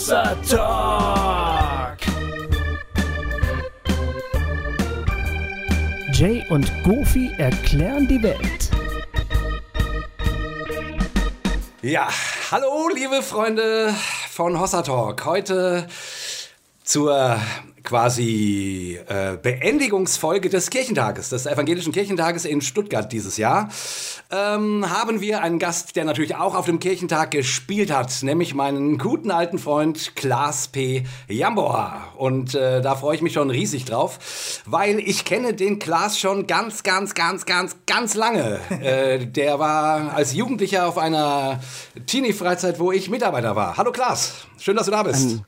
Hossa Talk. Jay und Goofy erklären die Welt. Ja, hallo liebe Freunde von Hossa Talk. Heute zur quasi Beendigungsfolge des Kirchentages, des evangelischen Kirchentages in Stuttgart dieses Jahr, haben wir einen Gast, der natürlich auch auf dem Kirchentag gespielt hat, nämlich meinen guten alten Freund Klaas P. Jambor. Und da freue ich mich schon riesig drauf, weil ich kenne den Klaas schon ganz lange. Der war als Jugendlicher auf einer Teenie-Freizeit, wo ich Mitarbeiter war. Hallo Klaas, schön, dass du da bist.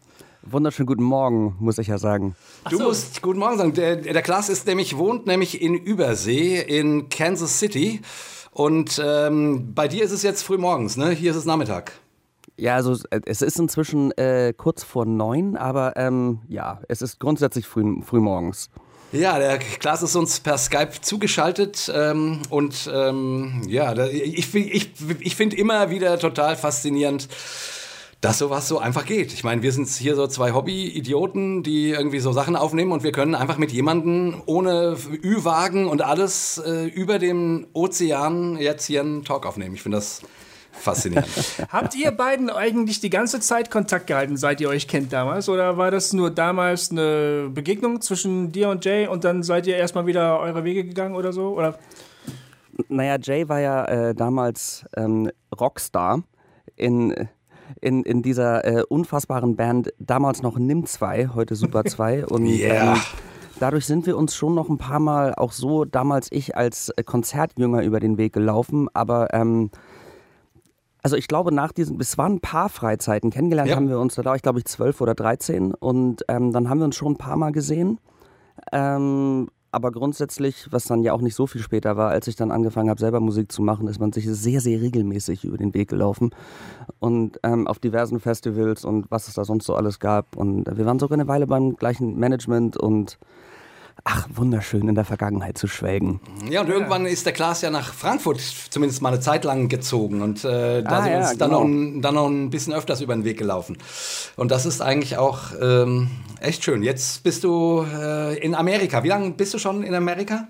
Wunderschönen guten Morgen, muss ich ja sagen. Du musst guten Morgen sagen. Der Klaas ist nämlich, wohnt nämlich in Übersee in Kansas City. Und bei dir ist es jetzt früh morgens, ne? Hier ist es Nachmittag. Ja, also es ist inzwischen kurz vor 9, aber ja, es ist grundsätzlich früh morgens. Ja, der Klaas ist uns per Skype zugeschaltet und ja, ich finde immer wieder total faszinierend, dass sowas so einfach geht. Ich meine, wir sind hier so zwei Hobby-Idioten, die irgendwie so Sachen aufnehmen, und wir können einfach mit jemandem ohne Ü-Wagen und alles über dem Ozean jetzt hier einen Talk aufnehmen. Ich finde das faszinierend. Habt ihr beiden eigentlich die ganze Zeit Kontakt gehalten, seit ihr euch kennt damals? Oder war das nur damals eine Begegnung zwischen dir und Jay und dann seid ihr erstmal wieder eure Wege gegangen oder so? Oder? Naja, Jay war ja damals Rockstar in dieser unfassbaren Band, damals noch nimm zwei, heute Super 2. Und yeah. Dadurch sind wir uns schon noch ein paar Mal, auch so damals ich als Konzertjünger, über den Weg gelaufen. Aber also ich glaube, es waren ein paar Freizeiten. Kennengelernt haben wir uns, da war ich glaube ich 12 oder 13. Und dann haben wir uns schon ein paar Mal gesehen. Aber grundsätzlich, was dann ja auch nicht so viel später war, als ich dann angefangen habe, selber Musik zu machen, ist man sich sehr, sehr regelmäßig über den Weg gelaufen. Und auf diversen Festivals und was es da sonst so alles gab. Und wir waren sogar eine Weile beim gleichen Management und ach, wunderschön, in der Vergangenheit zu schwelgen. Ja, und irgendwann ist der Klaas ja nach Frankfurt zumindest mal eine Zeit lang gezogen. Und da sind wir uns dann noch ein bisschen öfters über den Weg gelaufen. Und das ist eigentlich auch echt schön. Jetzt bist du in Amerika. Wie lange bist du schon in Amerika?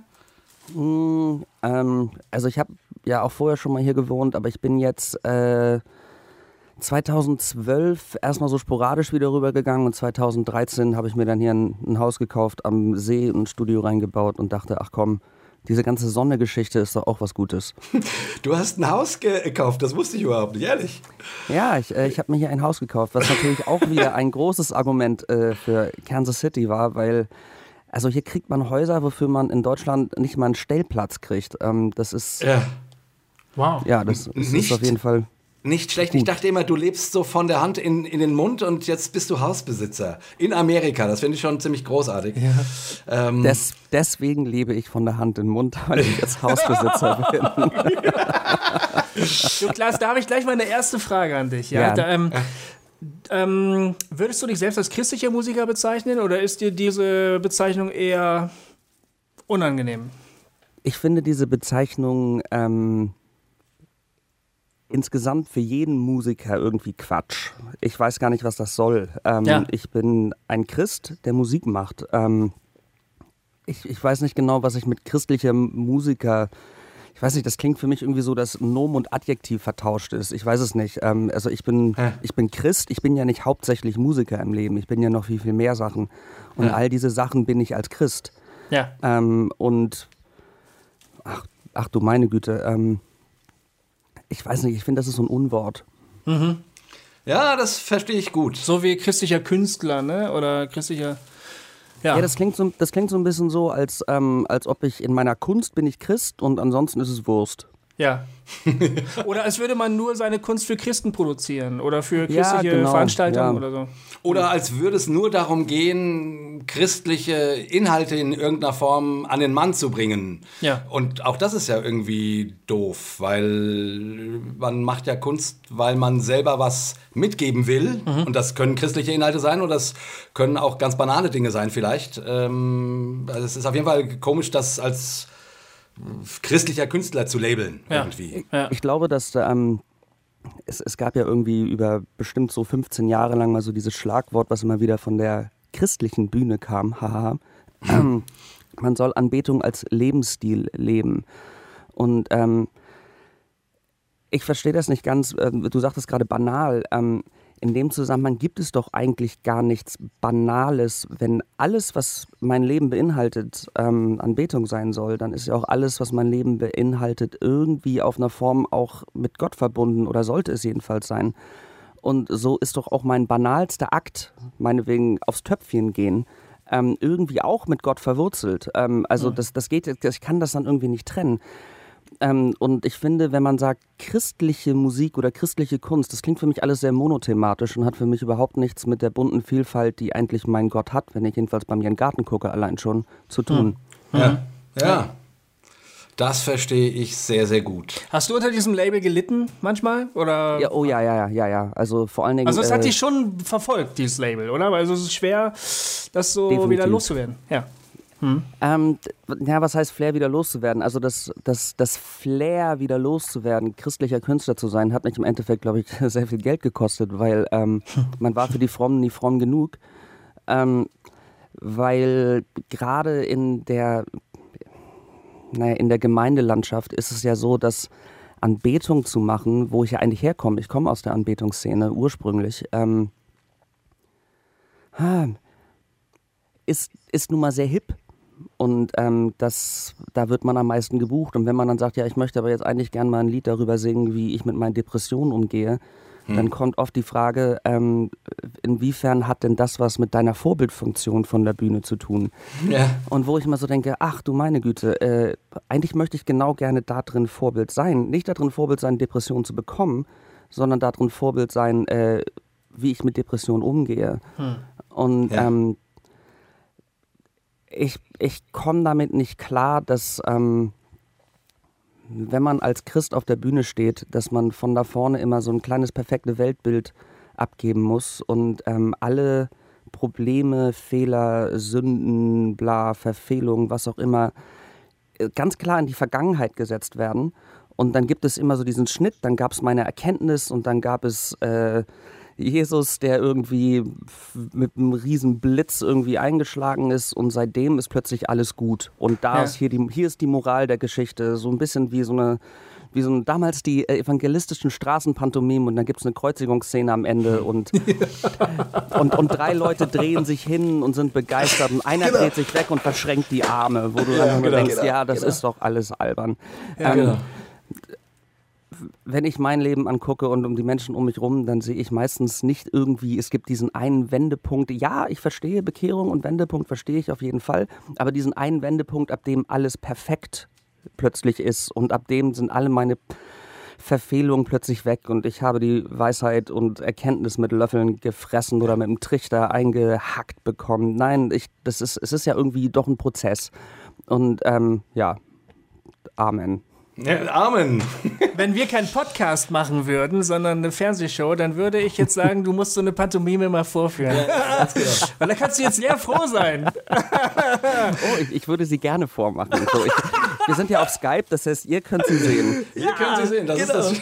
Also ich habe ja auch vorher schon mal hier gewohnt, aber ich bin jetzt 2012 erstmal so sporadisch wieder rübergegangen, und 2013 habe ich mir dann hier ein Haus gekauft am See und ein Studio reingebaut und dachte, ach komm, diese ganze Sonne-Geschichte ist doch auch was Gutes. Du hast ein Haus gekauft, das wusste ich überhaupt nicht, ehrlich. Ja, ich habe mir hier ein Haus gekauft, was natürlich auch wieder ein großes Argument für Kansas City war, weil also hier kriegt man Häuser, wofür man in Deutschland nicht mal einen Stellplatz kriegt. Das ist... Ja. Wow. Ja, das ist auf jeden Fall... Nicht schlecht. Ich dachte immer, du lebst so von der Hand in den Mund, und jetzt bist du Hausbesitzer in Amerika. Das finde ich schon ziemlich großartig. Ja. Deswegen lebe ich von der Hand in den Mund, weil ich jetzt Hausbesitzer bin. Du Klaas, da habe ich gleich mal eine erste Frage an dich. Ja? Ja. Würdest du dich selbst als christlicher Musiker bezeichnen, oder ist dir diese Bezeichnung eher unangenehm? Ich finde diese Bezeichnung... insgesamt für jeden Musiker irgendwie Quatsch. Ich weiß gar nicht, was das soll. Ich bin ein Christ, der Musik macht. Ich weiß nicht genau, was ich mit christlichem Musiker... Ich weiß nicht, das klingt für mich irgendwie so, dass Nomen und Adjektiv vertauscht ist. Ich weiß es nicht. Also ich bin Christ, ich bin ja nicht hauptsächlich Musiker im Leben. Ich bin ja noch viel, viel mehr Sachen. Und all diese Sachen bin ich als Christ. Ja. Und... Ach du meine Güte... ich weiß nicht, ich finde, das ist so ein Unwort. Mhm. Ja, das verstehe ich gut. So wie christlicher Künstler, ne? Oder christlicher... Ja, das klingt so ein bisschen so, als ob ich in meiner Kunst bin ich Christ und ansonsten ist es Wurst. Ja. Oder als würde man nur seine Kunst für Christen produzieren oder für christliche Veranstaltungen oder so. Oder als würde es nur darum gehen, christliche Inhalte in irgendeiner Form an den Mann zu bringen. Ja. Und auch das ist ja irgendwie doof, weil man macht ja Kunst, weil man selber was mitgeben will. Mhm. Und das können christliche Inhalte sein oder das können auch ganz banale Dinge sein vielleicht. Also es ist auf jeden Fall komisch, dass als christlicher Künstler zu labeln irgendwie. Ich glaube, dass es gab ja irgendwie über bestimmt so 15 Jahre lang mal so dieses Schlagwort, was immer wieder von der christlichen Bühne kam, haha, man soll Anbetung als Lebensstil leben. Und ich verstehe das nicht ganz, du sagtest gerade banal, in dem Zusammenhang gibt es doch eigentlich gar nichts Banales. Wenn alles, was mein Leben beinhaltet, Anbetung sein soll, dann ist ja auch alles, was mein Leben beinhaltet, irgendwie auf einer Form auch mit Gott verbunden oder sollte es jedenfalls sein. Und so ist doch auch mein banalster Akt, meinetwegen aufs Töpfchen gehen, irgendwie auch mit Gott verwurzelt. Also das geht, ich kann das dann irgendwie nicht trennen. Und ich finde, wenn man sagt, christliche Musik oder christliche Kunst, das klingt für mich alles sehr monothematisch und hat für mich überhaupt nichts mit der bunten Vielfalt, die eigentlich mein Gott hat, wenn ich jedenfalls bei mir in den Garten gucke, allein schon, zu tun. Ja, das verstehe ich sehr, sehr gut. Hast du unter diesem Label gelitten manchmal? Oder? Ja, oh ja. Also vor allen Dingen... Also es hat dich schon verfolgt, dieses Label, oder? Weil also es ist schwer, das so definitiv wieder loszuwerden. Ja. Was heißt Flair wieder loszuwerden? Also das Flair wieder loszuwerden, christlicher Künstler zu sein, hat mich im Endeffekt, glaube ich, sehr viel Geld gekostet, weil man war für die Frommen nie fromm genug, weil gerade in der Gemeindelandschaft ist es ja so, dass Anbetung zu machen, wo ich ja eigentlich herkomme, ich komme aus der Anbetungsszene ursprünglich, ist nun mal sehr hip. Und da wird man am meisten gebucht. Und wenn man dann sagt, ja, ich möchte aber jetzt eigentlich gerne mal ein Lied darüber singen, wie ich mit meinen Depressionen umgehe, dann kommt oft die Frage, inwiefern hat denn das was mit deiner Vorbildfunktion von der Bühne zu tun? Ja. Und wo ich immer so denke, ach du meine Güte, eigentlich möchte ich genau gerne da drin Vorbild sein. Nicht da drin Vorbild sein, Depressionen zu bekommen, sondern da drin Vorbild sein, wie ich mit Depressionen umgehe. Und Ich komme damit nicht klar, dass wenn man als Christ auf der Bühne steht, dass man von da vorne immer so ein kleines perfektes Weltbild abgeben muss und alle Probleme, Fehler, Sünden, bla, Verfehlungen, was auch immer, ganz klar in die Vergangenheit gesetzt werden. Und dann gibt es immer so diesen Schnitt, dann gab es meine Erkenntnis und dann gab es... Jesus, der irgendwie mit einem riesen Blitz irgendwie eingeschlagen ist und seitdem ist plötzlich alles gut. Und da ist hier ist die Moral der Geschichte, so ein bisschen wie so ein damals die evangelistischen Straßenpantomimen und dann gibt es eine Kreuzigungsszene am Ende und drei Leute drehen sich hin und sind begeistert und einer dreht sich weg und verschränkt die Arme, wo du dann denkst, das ist doch alles albern. Ja, Wenn ich mein Leben angucke und um die Menschen um mich rum, dann sehe ich meistens nicht irgendwie, es gibt diesen einen Wendepunkt. Ja, ich verstehe Bekehrung und Wendepunkt verstehe ich auf jeden Fall, aber diesen einen Wendepunkt, ab dem alles perfekt plötzlich ist und ab dem sind alle meine Verfehlungen plötzlich weg und ich habe die Weisheit und Erkenntnis mit Löffeln gefressen oder mit einem Trichter eingehackt bekommen. Nein, es ist ja irgendwie doch ein Prozess und Amen. Amen. Wenn wir keinen Podcast machen würden, sondern eine Fernsehshow, dann würde ich jetzt sagen, du musst so eine Pantomime mal vorführen. Ja, weil da kannst du jetzt sehr froh sein. Oh, ich würde sie gerne vormachen. So, wir sind ja auf Skype, das heißt, ihr könnt sie sehen. Ihr könnt sie sehen, das ist das.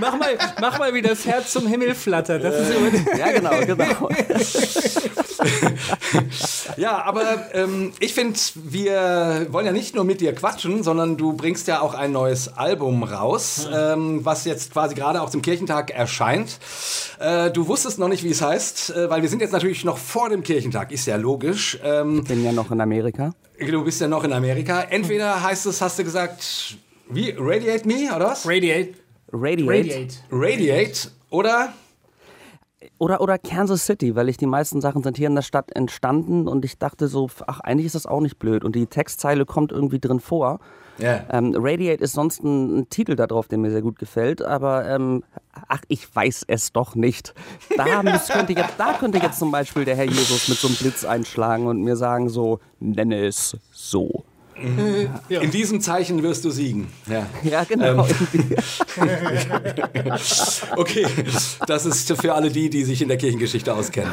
Mach mal, wie das Herz zum Himmel flattert. Das ist genau. Ja, aber ich finde, wir wollen ja nicht nur mit dir quatschen, sondern du bringst ja auch ein neues Album raus, was jetzt quasi gerade auch zum Kirchentag erscheint. Du wusstest noch nicht, wie es heißt, weil wir sind jetzt natürlich noch vor dem Kirchentag, ist ja logisch. Ich bin ja noch in Amerika. Du bist ja noch in Amerika. Entweder heißt es, hast du gesagt, wie, Radiate Me, oder was? Radiate. Oder Kansas City, weil die meisten Sachen sind hier in der Stadt entstanden und ich dachte so, ach, eigentlich ist das auch nicht blöd. Und die Textzeile kommt irgendwie drin vor. Yeah. Radiate ist sonst ein Titel da drauf, der mir sehr gut gefällt, aber ich weiß es doch nicht. Da könnte jetzt zum Beispiel der Herr Jesus mit so einem Blitz einschlagen und mir sagen so, nenne es so. Ja. In diesem Zeichen wirst du siegen. Ja, ja, genau. Okay, das ist für alle die, die sich in der Kirchengeschichte auskennen.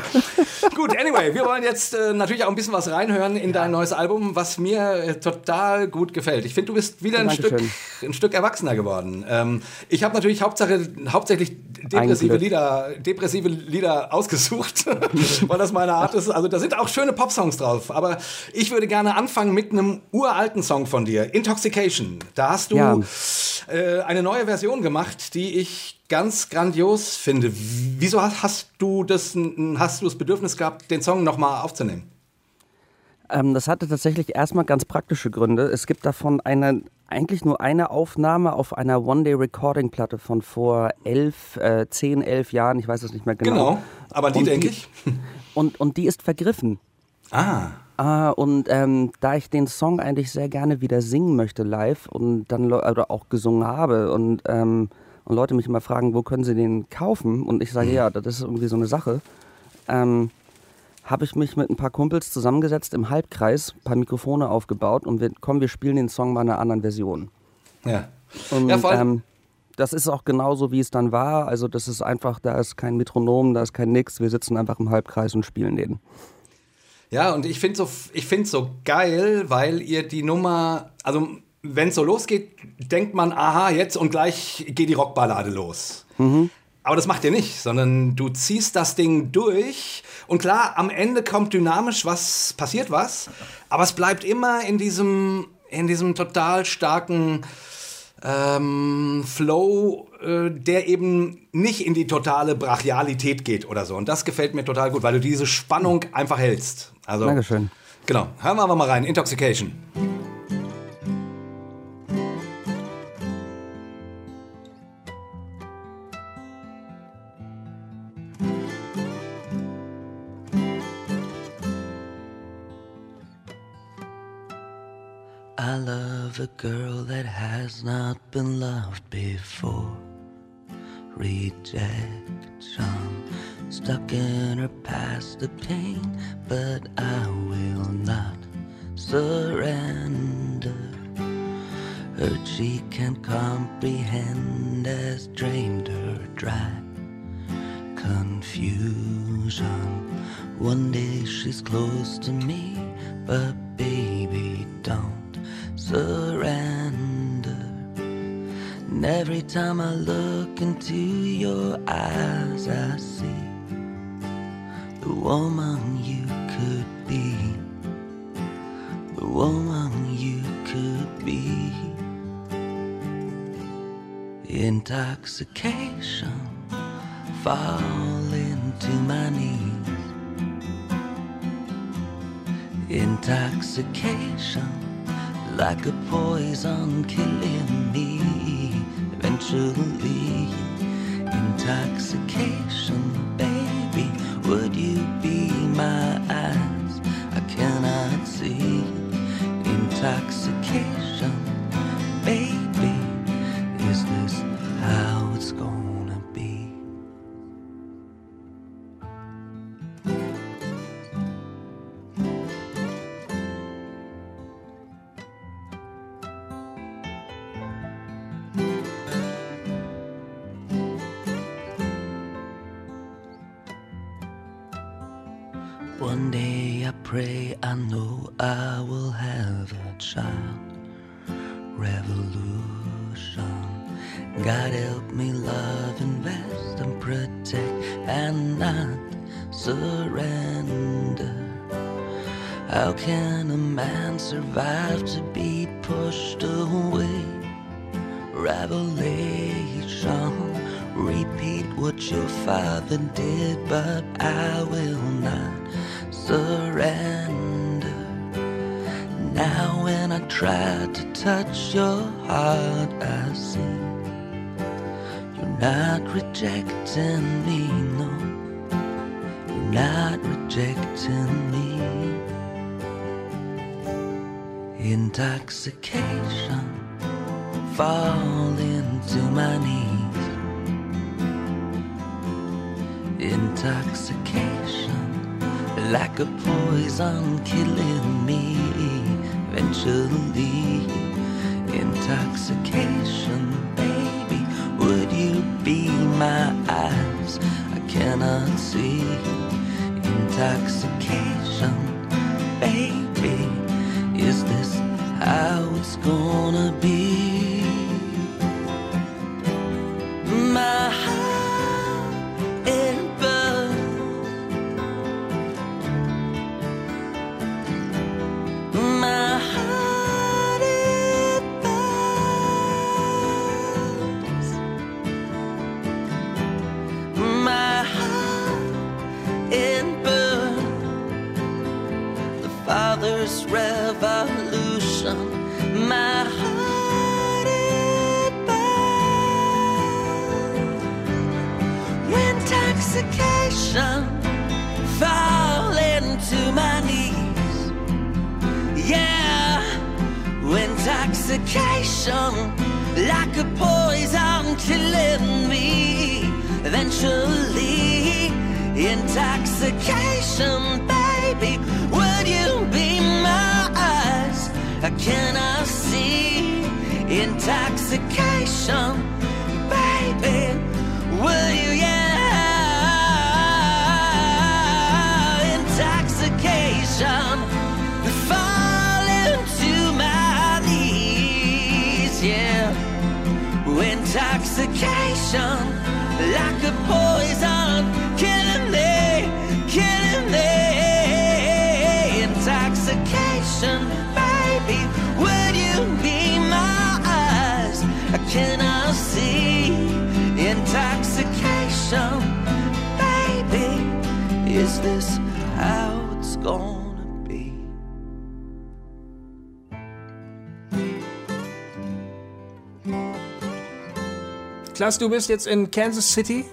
Gut, anyway, wir wollen jetzt natürlich auch ein bisschen was reinhören in dein neues Album, was mir total gut gefällt. Ich finde, du bist wieder ein Stück erwachsener geworden. Ich habe natürlich hauptsächlich depressive Lieder ausgesucht, weil das meine Art ist. Also da sind auch schöne Popsongs drauf, aber ich würde gerne anfangen mit einem uralten Song von dir, Intoxication. Da hast du eine neue Version gemacht, die ich ganz grandios finde. Wieso hast du das Bedürfnis gehabt, den Song nochmal aufzunehmen? Das hatte tatsächlich erstmal ganz praktische Gründe. Es gibt davon eigentlich nur eine Aufnahme auf einer One-Day-Recording-Platte von vor 10, 11 Jahren. Ich weiß es nicht mehr genau. Genau, aber die denke ich. Und die ist vergriffen. Und da ich den Song eigentlich sehr gerne wieder singen möchte live und dann oder auch gesungen habe und Leute mich immer fragen, wo können sie den kaufen? Und ich sage, ja, das ist irgendwie so eine Sache. Habe ich mich mit ein paar Kumpels zusammengesetzt im Halbkreis, ein paar Mikrofone aufgebaut und wir spielen den Song mal in einer anderen Version. Ja. Und das ist auch genauso, wie es dann war. Also das ist einfach, da ist kein Metronom, da ist kein Nix. Wir sitzen einfach im Halbkreis und spielen den. Ja, und ich finde es so geil, weil ihr die Nummer... also wenn es so losgeht, denkt man, aha, jetzt und gleich geht die Rockballade los. Mhm. Aber das macht ihr nicht, sondern du ziehst das Ding durch. Und klar, am Ende kommt dynamisch, passiert was. Aber es bleibt immer in diesem total starken Flow, der eben nicht in die totale Brachialität geht oder so. Und das gefällt mir total gut, weil du diese Spannung einfach hältst. Also, Dankeschön. Genau, hören wir aber mal rein, Intoxication. A girl that has not been loved before. Rejection stuck in her past, the pain, but I will not surrender. Her cheek can't comprehend has drained her dry. Confusion. One day she's close to me, but baby, don't surrender. And every time I look into your eyes, I see the woman you could be, the woman you could be. Intoxication, falling to my knees. Intoxication, like a poison killing me, eventually. Intoxication, baby, would you be my eyes? I cannot see. Intoxication, baby, is this how it's gonna be? One day I pray, I know I will have a child. Revolution, God help me love, invest and protect and not surrender. How can a man survive to be pushed away? Revelation, repeat what your father did, but I will not surrender. Now when I try to touch your heart, I see you're not rejecting me, no, you're not rejecting me. Intoxication, falling to my knees. Intoxication, like a poison killing me, eventually. Intoxication, baby, would you be my eyes? I cannot see. Intoxication, baby, is this how it's gonna be? My heart, it burns. My heart, it burns. My heart, it burns. The Father's revolution. My heart. Intoxication, falling to my knees. Yeah, intoxication, like a poison killing me. Eventually, intoxication, baby, would you be my eyes? I cannot see. Intoxication, baby, would you? Yeah. Intoxication, falling to my knees, yeah. Intoxication, like a poison, killing me, killing me. Intoxication, baby, would you be my eyes? I cannot see. Intoxication, baby, is this how? Klaas, du bist jetzt in Kansas City.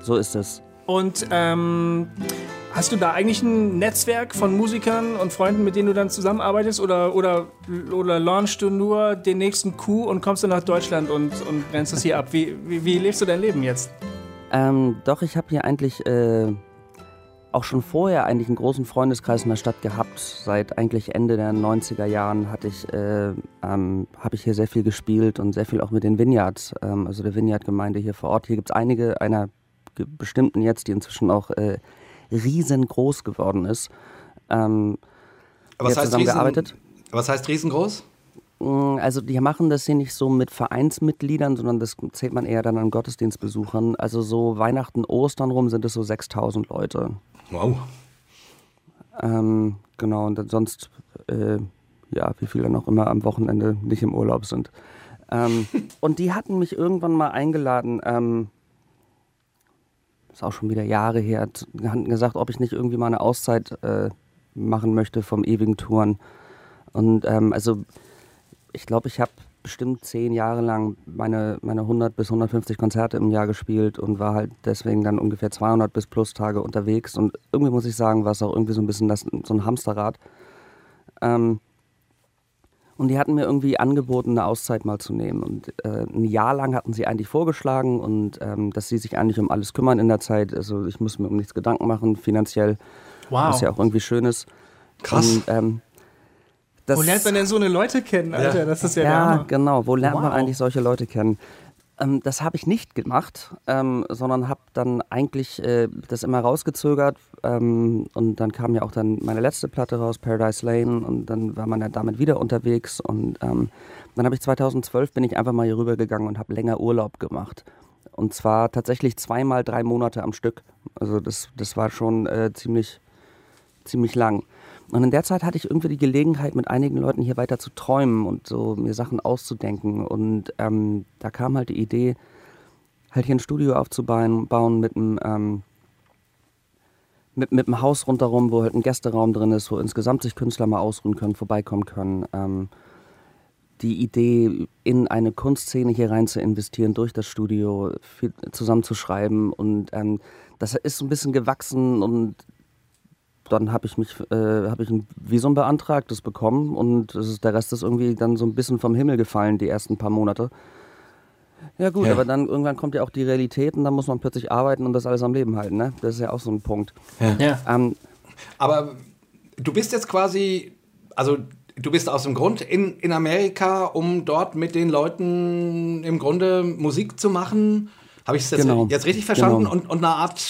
So ist es. Und hast du da eigentlich ein Netzwerk von Musikern und Freunden, mit denen du dann zusammenarbeitest? Oder launchst du nur den nächsten Coup und kommst dann nach Deutschland und brennst das hier ab? Wie lebst du dein Leben jetzt? Doch, ich habe hier eigentlich... auch schon vorher eigentlich einen großen Freundeskreis in der Stadt gehabt. Seit eigentlich Ende der 90er Jahren habe ich hier sehr viel gespielt und sehr viel auch mit den Vineyards, also der Vineyard-Gemeinde hier vor Ort. Hier gibt es einige, einer bestimmten jetzt, die inzwischen auch riesengroß geworden ist. Aber was heißt riesengroß? Was heißt riesengroß? Also die machen das hier nicht so mit Vereinsmitgliedern, sondern das zählt man eher dann an Gottesdienstbesuchern. Also so Weihnachten, Ostern rum sind es so 6.000 Leute. Wow. Genau, und sonst, ja, wie viele noch immer am Wochenende nicht im Urlaub sind. Und die hatten mich irgendwann mal eingeladen, ist auch schon wieder Jahre her, hatten gesagt, ob ich nicht irgendwie mal eine Auszeit machen möchte vom ewigen Touren. Und also... Ich glaube, ich habe bestimmt 10 Jahre lang meine 100 bis 150 Konzerte im Jahr gespielt und war halt deswegen dann ungefähr 200 bis plus Tage unterwegs. Und irgendwie muss ich sagen, war es auch irgendwie so ein bisschen so ein Hamsterrad. Und die hatten mir irgendwie angeboten, eine Auszeit mal zu nehmen. Und ein Jahr lang hatten sie eigentlich vorgeschlagen und dass sie sich eigentlich um alles kümmern in der Zeit. Also ich muss mir um nichts Gedanken machen, finanziell. Wow. Was ja auch irgendwie schön ist. Krass. Und, wo lernt man denn so eine Leute kennen, Alter? Ja. Das ist ja der Hammer. Ja, genau. Wo lernt man eigentlich solche Leute kennen? Das habe ich nicht gemacht, sondern habe dann eigentlich das immer rausgezögert. Und dann kam ja auch dann meine letzte Platte raus, Paradise Lane. Und dann war man ja damit wieder unterwegs. Und dann habe ich 2012 bin ich einfach mal hier rübergegangen und habe länger Urlaub gemacht. Und zwar tatsächlich 2x 3 Monate am Stück. Also das war schon ziemlich lang. Und in der Zeit hatte ich irgendwie die Gelegenheit, mit einigen Leuten hier weiter zu träumen und so mir Sachen auszudenken. Und da kam halt die Idee, halt hier ein Studio aufzubauen mit einem Haus rundherum, wo halt ein Gästeraum drin ist, wo insgesamt sich Künstler mal ausruhen können, vorbeikommen können. Die Idee, in eine Kunstszene hier rein zu investieren, durch das Studio viel zusammenzuschreiben. Und das ist so ein bisschen gewachsen und dann habe ich ein Visum beantragt, das bekommen und der Rest ist irgendwie dann so ein bisschen vom Himmel gefallen, die ersten paar Monate. Ja gut, aber dann irgendwann kommt ja auch die Realität und dann muss man plötzlich arbeiten und das alles am Leben halten, ne? Das ist ja auch so ein Punkt. Ja. Aber du bist jetzt quasi, also Du bist aus dem Grund in Amerika, um dort mit den Leuten im Grunde Musik zu machen. Habe ich es jetzt richtig verstanden? Genau. Und eine Art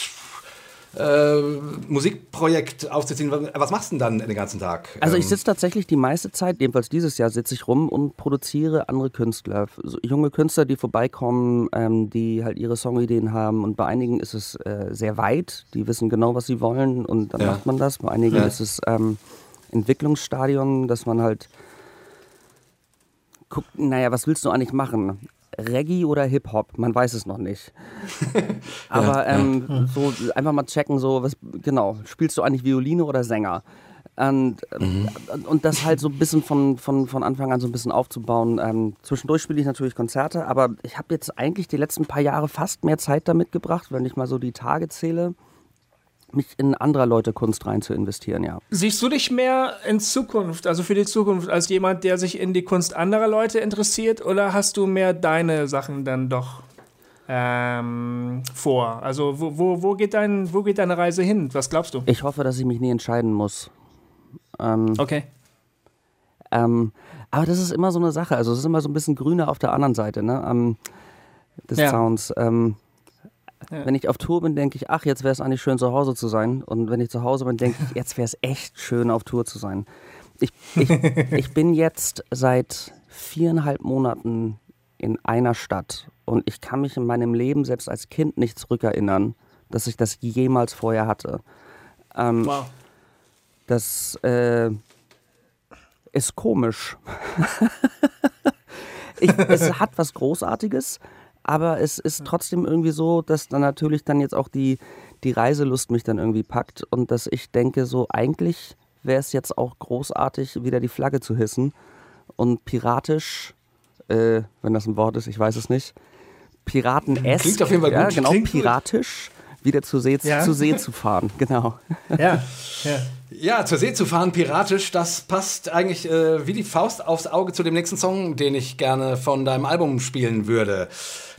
Musikprojekt aufzuziehen. Was machst du denn dann den ganzen Tag? Also ich sitze tatsächlich die meiste Zeit, jedenfalls dieses Jahr, sitze ich rum und produziere andere Künstler. So junge Künstler, die vorbeikommen, die halt ihre Songideen haben. Und bei einigen ist es sehr weit. Die wissen genau, was sie wollen und dann macht man das. Bei einigen ist es... Entwicklungsstadion, dass man halt guckt, naja, was willst du eigentlich machen? Reggae oder Hip-Hop? Man weiß es noch nicht. Aber so einfach mal checken, so was genau, spielst du eigentlich Violine oder Sänger? Und das halt so ein bisschen von Anfang an so ein bisschen aufzubauen. Zwischendurch spiele ich natürlich Konzerte, aber ich habe jetzt eigentlich die letzten paar Jahre fast mehr Zeit damit gebracht, wenn ich mal so die Tage zähle, mich in anderer Leute Kunst rein zu investieren, ja. Siehst du dich mehr in Zukunft, also für die Zukunft, als jemand, der sich in die Kunst anderer Leute interessiert, oder hast du mehr deine Sachen dann doch vor? Also wo geht deine Reise hin? Was glaubst du? Ich hoffe, dass ich mich nie entscheiden muss. Okay. Aber das ist immer so eine Sache, also es ist immer so ein bisschen grüner auf der anderen Seite, ne? Des Sounds. Ja. Wenn ich auf Tour bin, denke ich, ach, jetzt wäre es eigentlich schön, zu Hause zu sein. Und wenn ich zu Hause bin, denke ich, jetzt wäre es echt schön, auf Tour zu sein. Ich bin jetzt seit 4,5 Monaten in einer Stadt. Und ich kann mich in meinem Leben selbst als Kind nicht zurückerinnern, dass ich das jemals vorher hatte. Wow. Das ist komisch. Es hat was Großartiges. Aber es ist trotzdem irgendwie so, dass dann natürlich dann jetzt auch die Reiselust mich dann irgendwie packt und dass ich denke so, eigentlich wäre es jetzt auch großartig, wieder die Flagge zu hissen und piratisch, wenn das ein Wort ist, ich weiß es nicht, piratenesk, klingt auf jeden Fall gut. Ja, genau, klingt piratisch, wieder zur See zu fahren, genau. Ja, zur See zu fahren, piratisch, das passt eigentlich wie die Faust aufs Auge zu dem nächsten Song, den ich gerne von deinem Album spielen würde.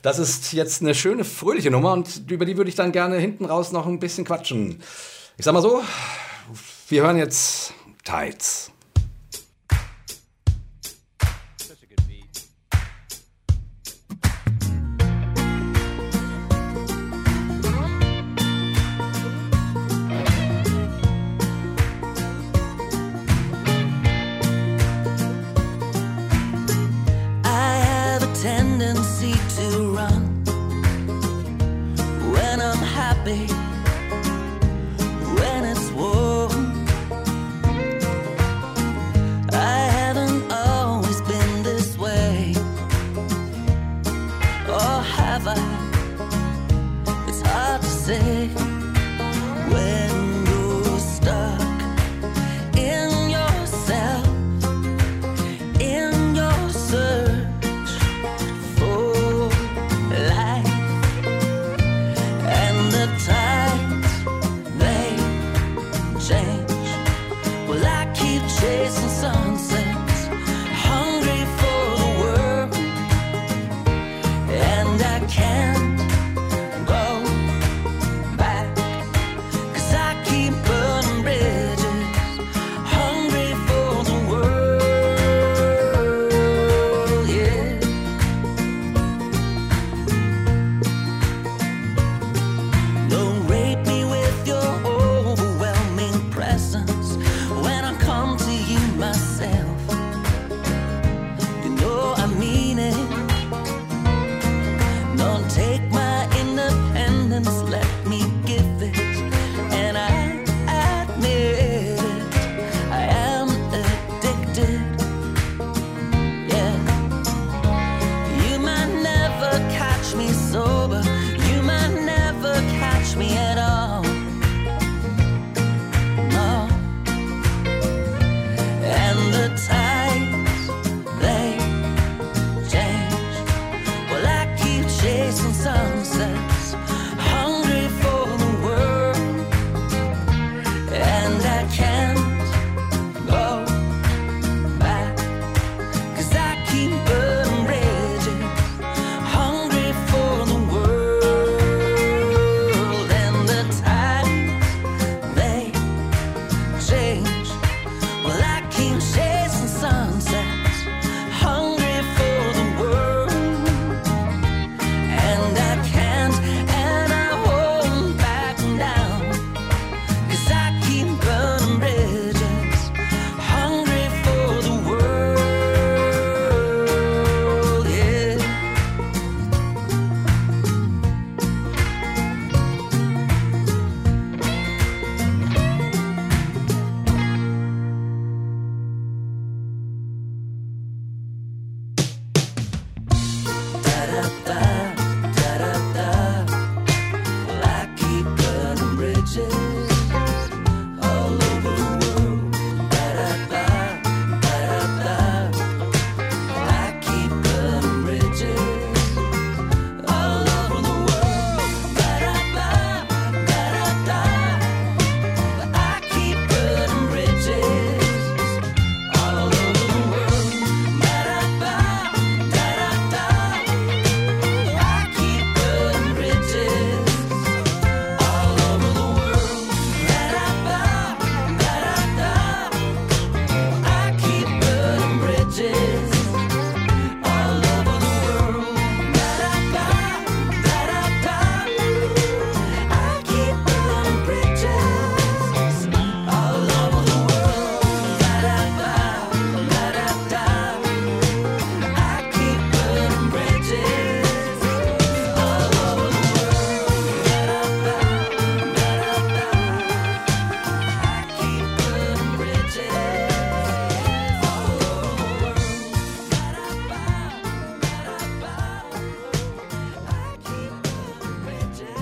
Das ist jetzt eine schöne, fröhliche Nummer und über die würde ich dann gerne hinten raus noch ein bisschen quatschen. Ich sag mal so, wir hören jetzt Tides.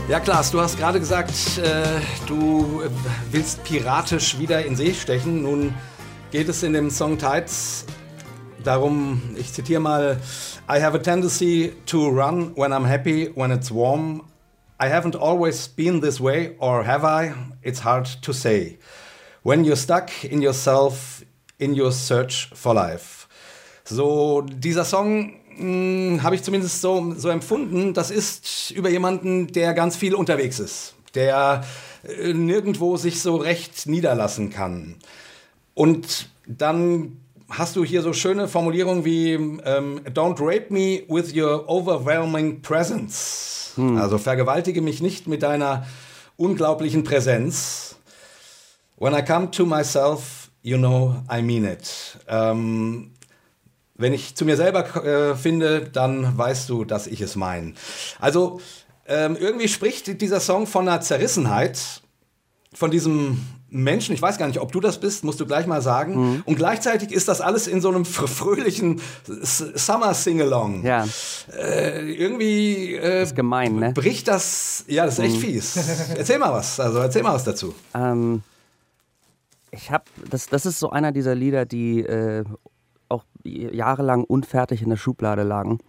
Ja, Klaas, du hast gerade gesagt, du willst piratisch wieder in See stechen. Nun geht es in dem Song Tides darum, ich zitiere mal, I have a tendency to run when I'm happy, when it's warm. I haven't always been this way, or have I? It's hard to say. When you're stuck in yourself, in your search for life. So, dieser Song habe ich zumindest so empfunden, das ist über jemanden, der ganz viel unterwegs ist, der nirgendwo sich so recht niederlassen kann. Und dann hast du hier so schöne Formulierungen wie Don't rape me with your overwhelming presence. Also vergewaltige mich nicht mit deiner unglaublichen Präsenz. When I come to myself, you know I mean it. Wenn ich zu mir selber finde, dann weißt du, dass ich es meine. Also irgendwie spricht dieser Song von einer Zerrissenheit, von diesem Menschen, ich weiß gar nicht, ob du das bist, musst du gleich mal sagen. Und gleichzeitig ist das alles in so einem fröhlichen Summer-Singalong. Ja. Irgendwie das ist gemein, ne? Bricht das, ja, das ist echt fies. Erzähl mal was dazu. Das ist so einer dieser Lieder, die auch jahrelang unfertig in der Schublade lagen.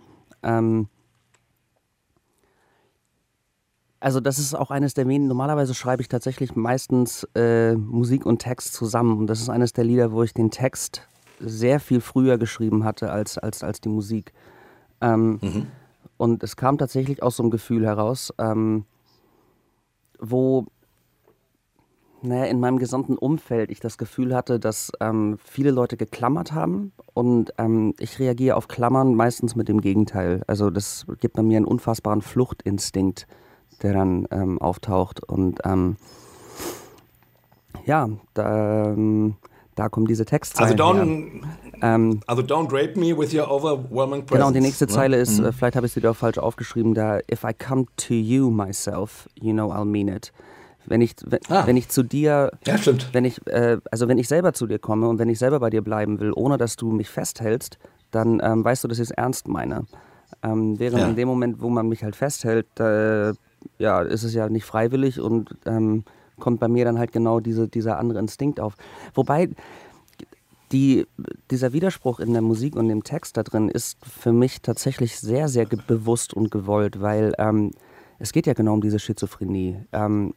Also das ist auch eines der wenigen, normalerweise schreibe ich tatsächlich meistens Musik und Text zusammen. Und das ist eines der Lieder, wo ich den Text sehr viel früher geschrieben hatte als die Musik. Und es kam tatsächlich aus so einem Gefühl heraus, wo in meinem gesamten Umfeld ich das Gefühl hatte, dass viele Leute geklammert haben und ich reagiere auf Klammern meistens mit dem Gegenteil. Also das gibt bei mir einen unfassbaren Fluchtinstinkt, der dann auftaucht und da kommen diese Textzeilen also don't rape me with your overwhelming presence. Genau, und die nächste Zeile ist, vielleicht habe ich sie wieder falsch aufgeschrieben, da if I come to you myself, you know I'll mean it. Wenn ich zu dir, ja, stimmt. Wenn ich selber zu dir komme und wenn ich selber bei dir bleiben will, ohne dass du mich festhältst, dann weißt du, dass ich es ernst meine. Während in dem Moment, wo man mich halt festhält, ist es ja nicht freiwillig und kommt bei mir dann halt genau dieser andere Instinkt auf. Wobei dieser Widerspruch in der Musik und dem Text da drin ist für mich tatsächlich sehr, sehr bewusst und gewollt, weil es geht ja genau um diese Schizophrenie.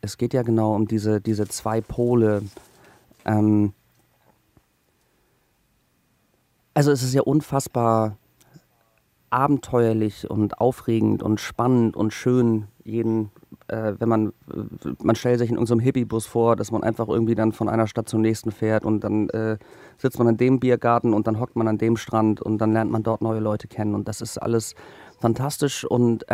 Es geht ja genau um diese zwei Pole. Also es ist ja unfassbar abenteuerlich und aufregend und spannend und schön, wenn man stellt sich in irgendeinem Hippie-Bus vor, dass man einfach irgendwie dann von einer Stadt zur nächsten fährt und dann sitzt man in dem Biergarten und dann hockt man an dem Strand und dann lernt man dort neue Leute kennen und das ist alles fantastisch und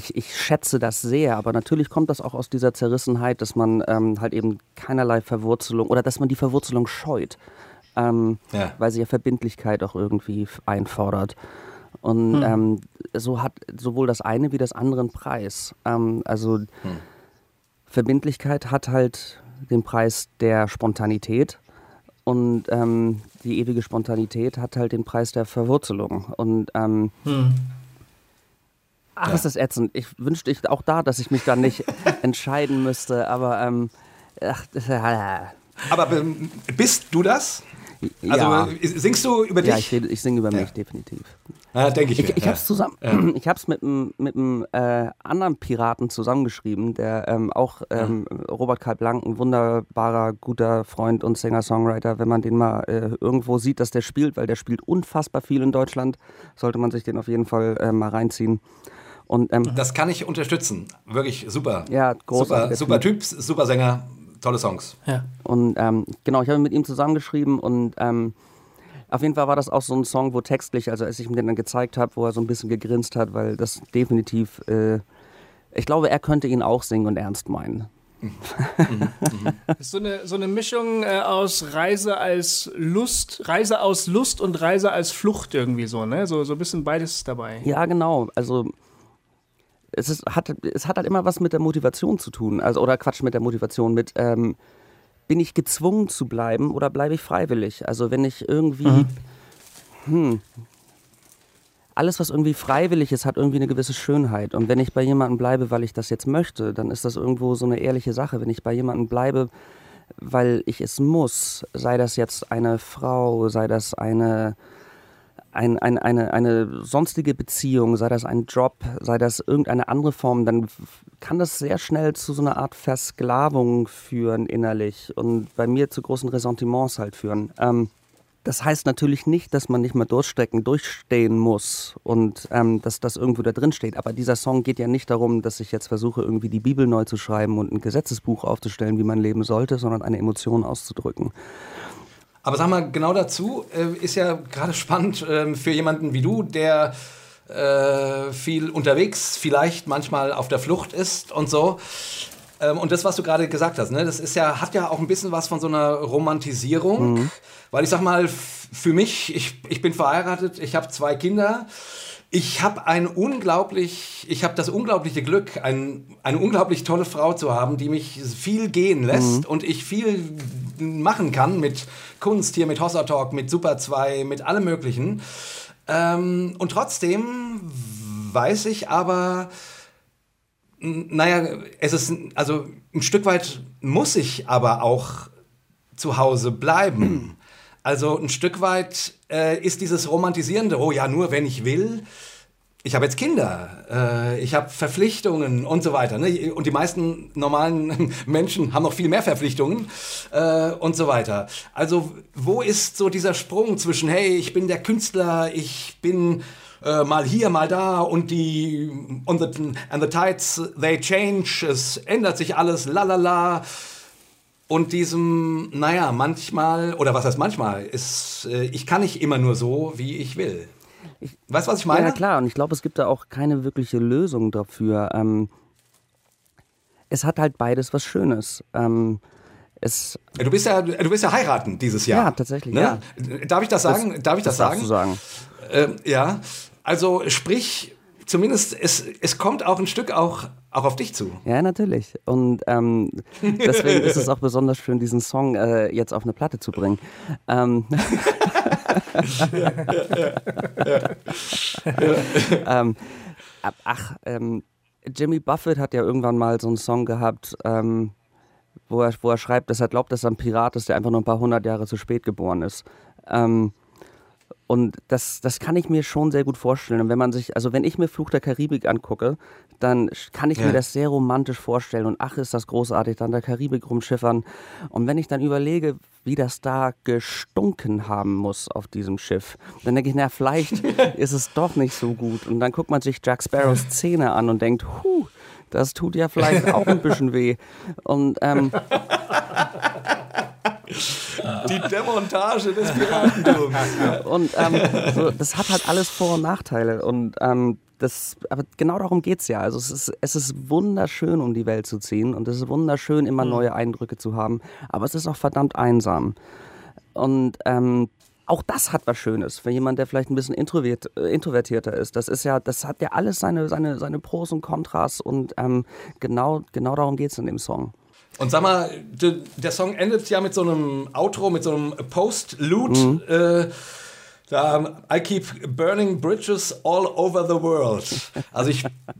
ich schätze das sehr, aber natürlich kommt das auch aus dieser Zerrissenheit, dass man halt eben keinerlei Verwurzelung oder dass man die Verwurzelung scheut, weil sie ja Verbindlichkeit auch irgendwie einfordert. Und so hat sowohl das eine wie das andere einen Preis. Verbindlichkeit hat halt den Preis der Spontanität und die ewige Spontanität hat halt den Preis der Verwurzelung. Und ist das ätzend. Ich wünschte auch da, dass ich mich da nicht entscheiden müsste, aber aber bist du das? Also singst du über dich? Ja, ich singe über mich, definitiv. Denke ich mir. Ich habe es mit einem anderen Piraten zusammengeschrieben, der Robert Karl Blank, ein wunderbarer, guter Freund und Singer-Songwriter, wenn man den mal irgendwo sieht, dass der spielt, weil der spielt unfassbar viel in Deutschland, sollte man sich den auf jeden Fall mal reinziehen. Und, das kann ich unterstützen. Wirklich super. Ja, großartig. Super Typ, super Sänger. Tolle Songs. Ja. Und ich habe mit ihm zusammengeschrieben und auf jeden Fall war das auch so ein Song, wo textlich, also als ich ihm den dann gezeigt habe, wo er so ein bisschen gegrinst hat, weil das definitiv, ich glaube, er könnte ihn auch singen und ernst meinen. Das ist so eine Mischung aus Reise aus Lust und Reise als Flucht irgendwie so, ne? So ein bisschen beides dabei. Ja, genau. Also es hat halt immer was mit der Motivation zu tun, bin ich gezwungen zu bleiben oder bleibe ich freiwillig? Also wenn ich irgendwie alles, was irgendwie freiwillig ist, hat irgendwie eine gewisse Schönheit. Und wenn ich bei jemandem bleibe, weil ich das jetzt möchte, dann ist das irgendwo so eine ehrliche Sache. Wenn ich bei jemandem bleibe, weil ich es muss, sei das jetzt eine Frau, sei das eine sonstige Beziehung, sei das ein Job, sei das irgendeine andere Form, dann kann das sehr schnell zu so einer Art Versklavung führen innerlich und bei mir zu großen Ressentiments halt führen. Das heißt natürlich nicht, dass man nicht mal durchstehen muss und dass das irgendwo da drin steht. Aber dieser Song geht ja nicht darum, dass ich jetzt versuche, irgendwie die Bibel neu zu schreiben und ein Gesetzesbuch aufzustellen, wie man leben sollte, sondern eine Emotion auszudrücken. Aber sag mal, genau dazu ist ja gerade spannend für jemanden wie du, der viel unterwegs, vielleicht manchmal auf der Flucht ist und so. Und das, was du gerade gesagt hast, ne, das ist ja, hat ja auch ein bisschen was von so einer Romantisierung. Mhm. Weil ich sag mal, für mich, ich bin verheiratet, ich habe 2 Kinder. Ich habe das unglaubliche Glück, eine unglaublich tolle Frau zu haben, die mich viel gehen lässt, mhm, und ich viel machen kann mit Kunst, hier mit Hossa Talk, mit Super 2, mit allem Möglichen. Und trotzdem weiß ich aber, naja, es ist, also ein Stück weit muss ich aber auch zu Hause bleiben. Also ein Stück weit ist dieses romantisierende, oh ja, nur wenn ich will. Ich habe jetzt Kinder, ich habe Verpflichtungen und so weiter. Ne? Und die meisten normalen Menschen haben noch viel mehr Verpflichtungen und so weiter. Also wo ist so dieser Sprung zwischen, hey, ich bin der Künstler, ich bin mal hier, mal da und die and the tides, they change, es ändert sich alles, lalala. Und diesem, naja, manchmal, oder was heißt manchmal, ist, ich kann nicht immer nur so, wie ich will. Weißt du, was ich meine? Ja, klar. Und ich glaube, es gibt da auch keine wirkliche Lösung dafür. Es hat halt beides was Schönes. Du bist ja heiraten dieses Jahr. Ja, tatsächlich. Ne? Ja. Darf ich das sagen? Darf ich das sagen? Ja. Also sprich, zumindest, es kommt auch ein Stück auch auf dich zu. Ja, natürlich. Und deswegen ist es auch besonders schön, diesen Song jetzt auf eine Platte zu bringen. Jimmy Buffett hat ja irgendwann mal so einen Song gehabt, wo er schreibt, dass er glaubt, dass er ein Pirat ist, der einfach nur ein paar 100 Jahre zu spät geboren ist. Und das kann ich mir schon sehr gut vorstellen. Und wenn man sich, also wenn ich mir Fluch der Karibik angucke, dann kann ich mir das sehr romantisch vorstellen. Und ach, ist das großartig, dann in der Karibik rumschiffern. Und wenn ich dann überlege, wie das da gestunken haben muss auf diesem Schiff, dann denke ich, na, vielleicht ist es doch nicht so gut. Und dann guckt man sich Jack Sparrows Zähne an und denkt, das tut ja vielleicht auch ein bisschen weh. Und die Demontage des Piratentums. Und das hat halt alles Vor- und Nachteile. Und aber genau darum geht es ja. Also es ist wunderschön, um die Welt zu ziehen. Und es ist wunderschön, immer neue Eindrücke zu haben. Aber es ist auch verdammt einsam. Und auch das hat was Schönes für jemanden, der vielleicht ein bisschen introvertierter ist. Das hat ja alles seine Pros und Kontras. Und genau darum geht es in dem Song. Und sag mal, der Song endet ja mit so einem Outro, mit so einem Post-Lude. Mhm. I keep burning bridges all over the world. Also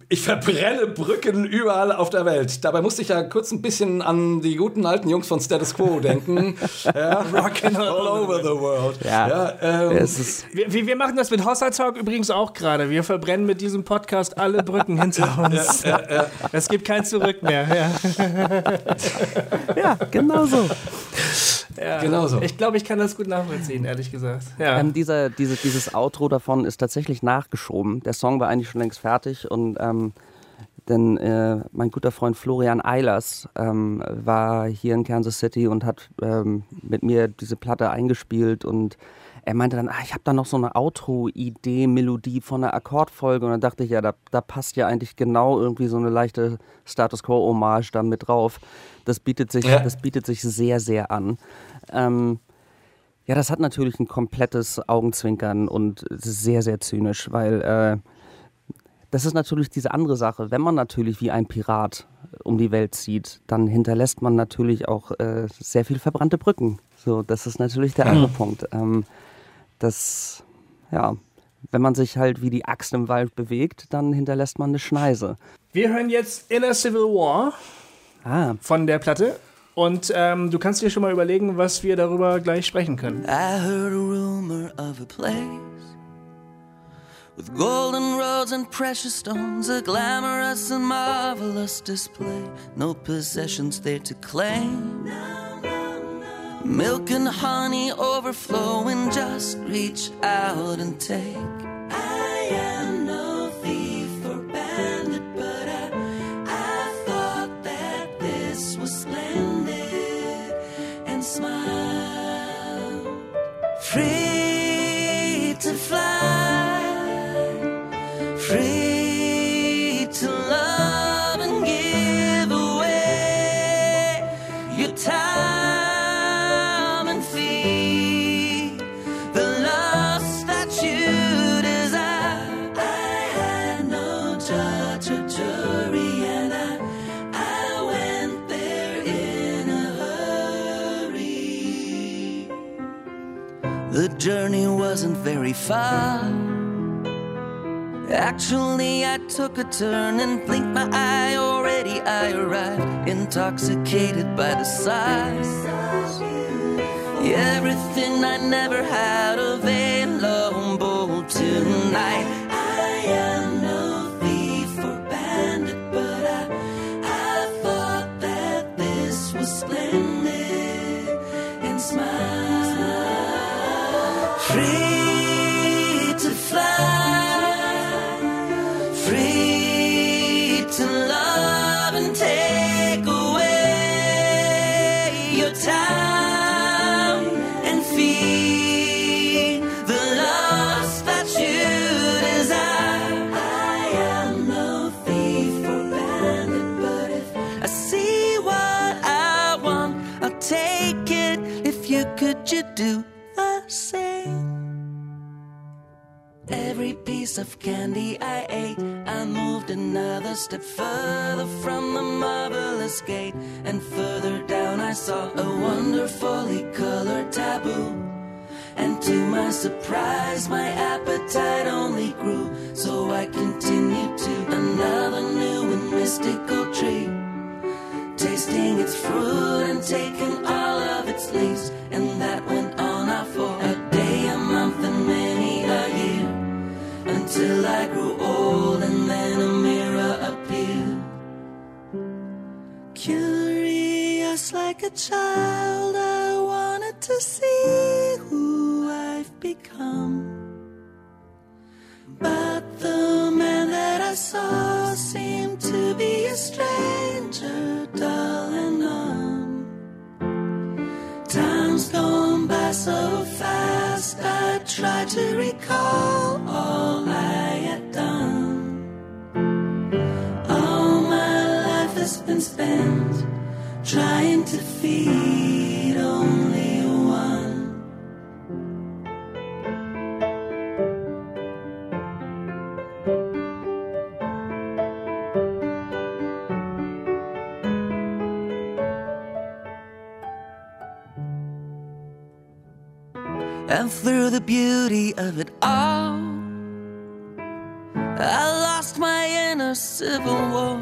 ich verbrenne Brücken überall auf der Welt. Dabei musste ich ja kurz ein bisschen an die guten alten Jungs von Status Quo denken. Ja, rockin' all over the world. Ja. Ja, wir machen das mit Hossa Talk übrigens auch gerade. Wir verbrennen mit diesem Podcast alle Brücken hinter uns. Ja. Es gibt kein Zurück mehr. Ja, ja, genau so. Ja, genauso. Ich glaube, ich kann das gut nachvollziehen, ehrlich gesagt. Ja. Dieses Outro davon ist tatsächlich nachgeschoben. Der Song war eigentlich schon längst fertig und denn mein guter Freund Florian Eilers war hier in Kansas City und hat mit mir diese Platte eingespielt und er meinte dann, ich habe da noch so eine Outro-Idee, Melodie von einer Akkordfolge und dann dachte ich, ja, da passt ja eigentlich genau irgendwie so eine leichte Status Quo-Hommage da mit drauf. Das bietet sich sehr, sehr an. Ja, das hat natürlich ein komplettes Augenzwinkern und es ist sehr, sehr zynisch, weil das ist natürlich diese andere Sache. Wenn man natürlich wie ein Pirat um die Welt zieht, dann hinterlässt man natürlich auch sehr viel verbrannte Brücken. So, das ist natürlich der andere Punkt. Das, ja, Wenn man sich halt wie die Axt im Wald bewegt, dann hinterlässt man eine Schneise. Wir hören jetzt Inner Civil War von der Platte. Und du kannst dir schon mal überlegen, was wir darüber gleich sprechen können. I heard a rumor of a place with golden roads and precious stones, a glamorous and marvelous display. No possessions there to claim. Milk and honey overflowing, just reach out and take. I am no thief or bandit, but I thought that this was splendid and smiled. Free to fly, free to love and give away your time. The journey wasn't very far. Actually, I took a turn and blinked my eye. Already I arrived, intoxicated by the sight. Everything I never had available tonight. I am no thief or bandit, but I thought that this was splendid and smiled. Free to fly, free to love and take away your time and feel the love that you desire. I am no thief or bandit, but if I see what I want, I'll take it. If you could, you do the same. Every piece of candy I ate, I moved another step further from the marvelous gate. And further down I saw a wonderfully colored taboo. And to my surprise, my appetite only grew. So I continued to another new and mystical tree, tasting its fruit and taking all of its leaves. And that went on for a day, a month, and many a year. Until I grew old and then a mirror appeared. Curious like a child, I wanted to see who I've become. But the man that I saw seemed to be a stranger, dull and numb. Time's gone by so fast, I try to recall all I had done. All my life has been spent trying to feed only and through the beauty of it all, I lost my inner civil war.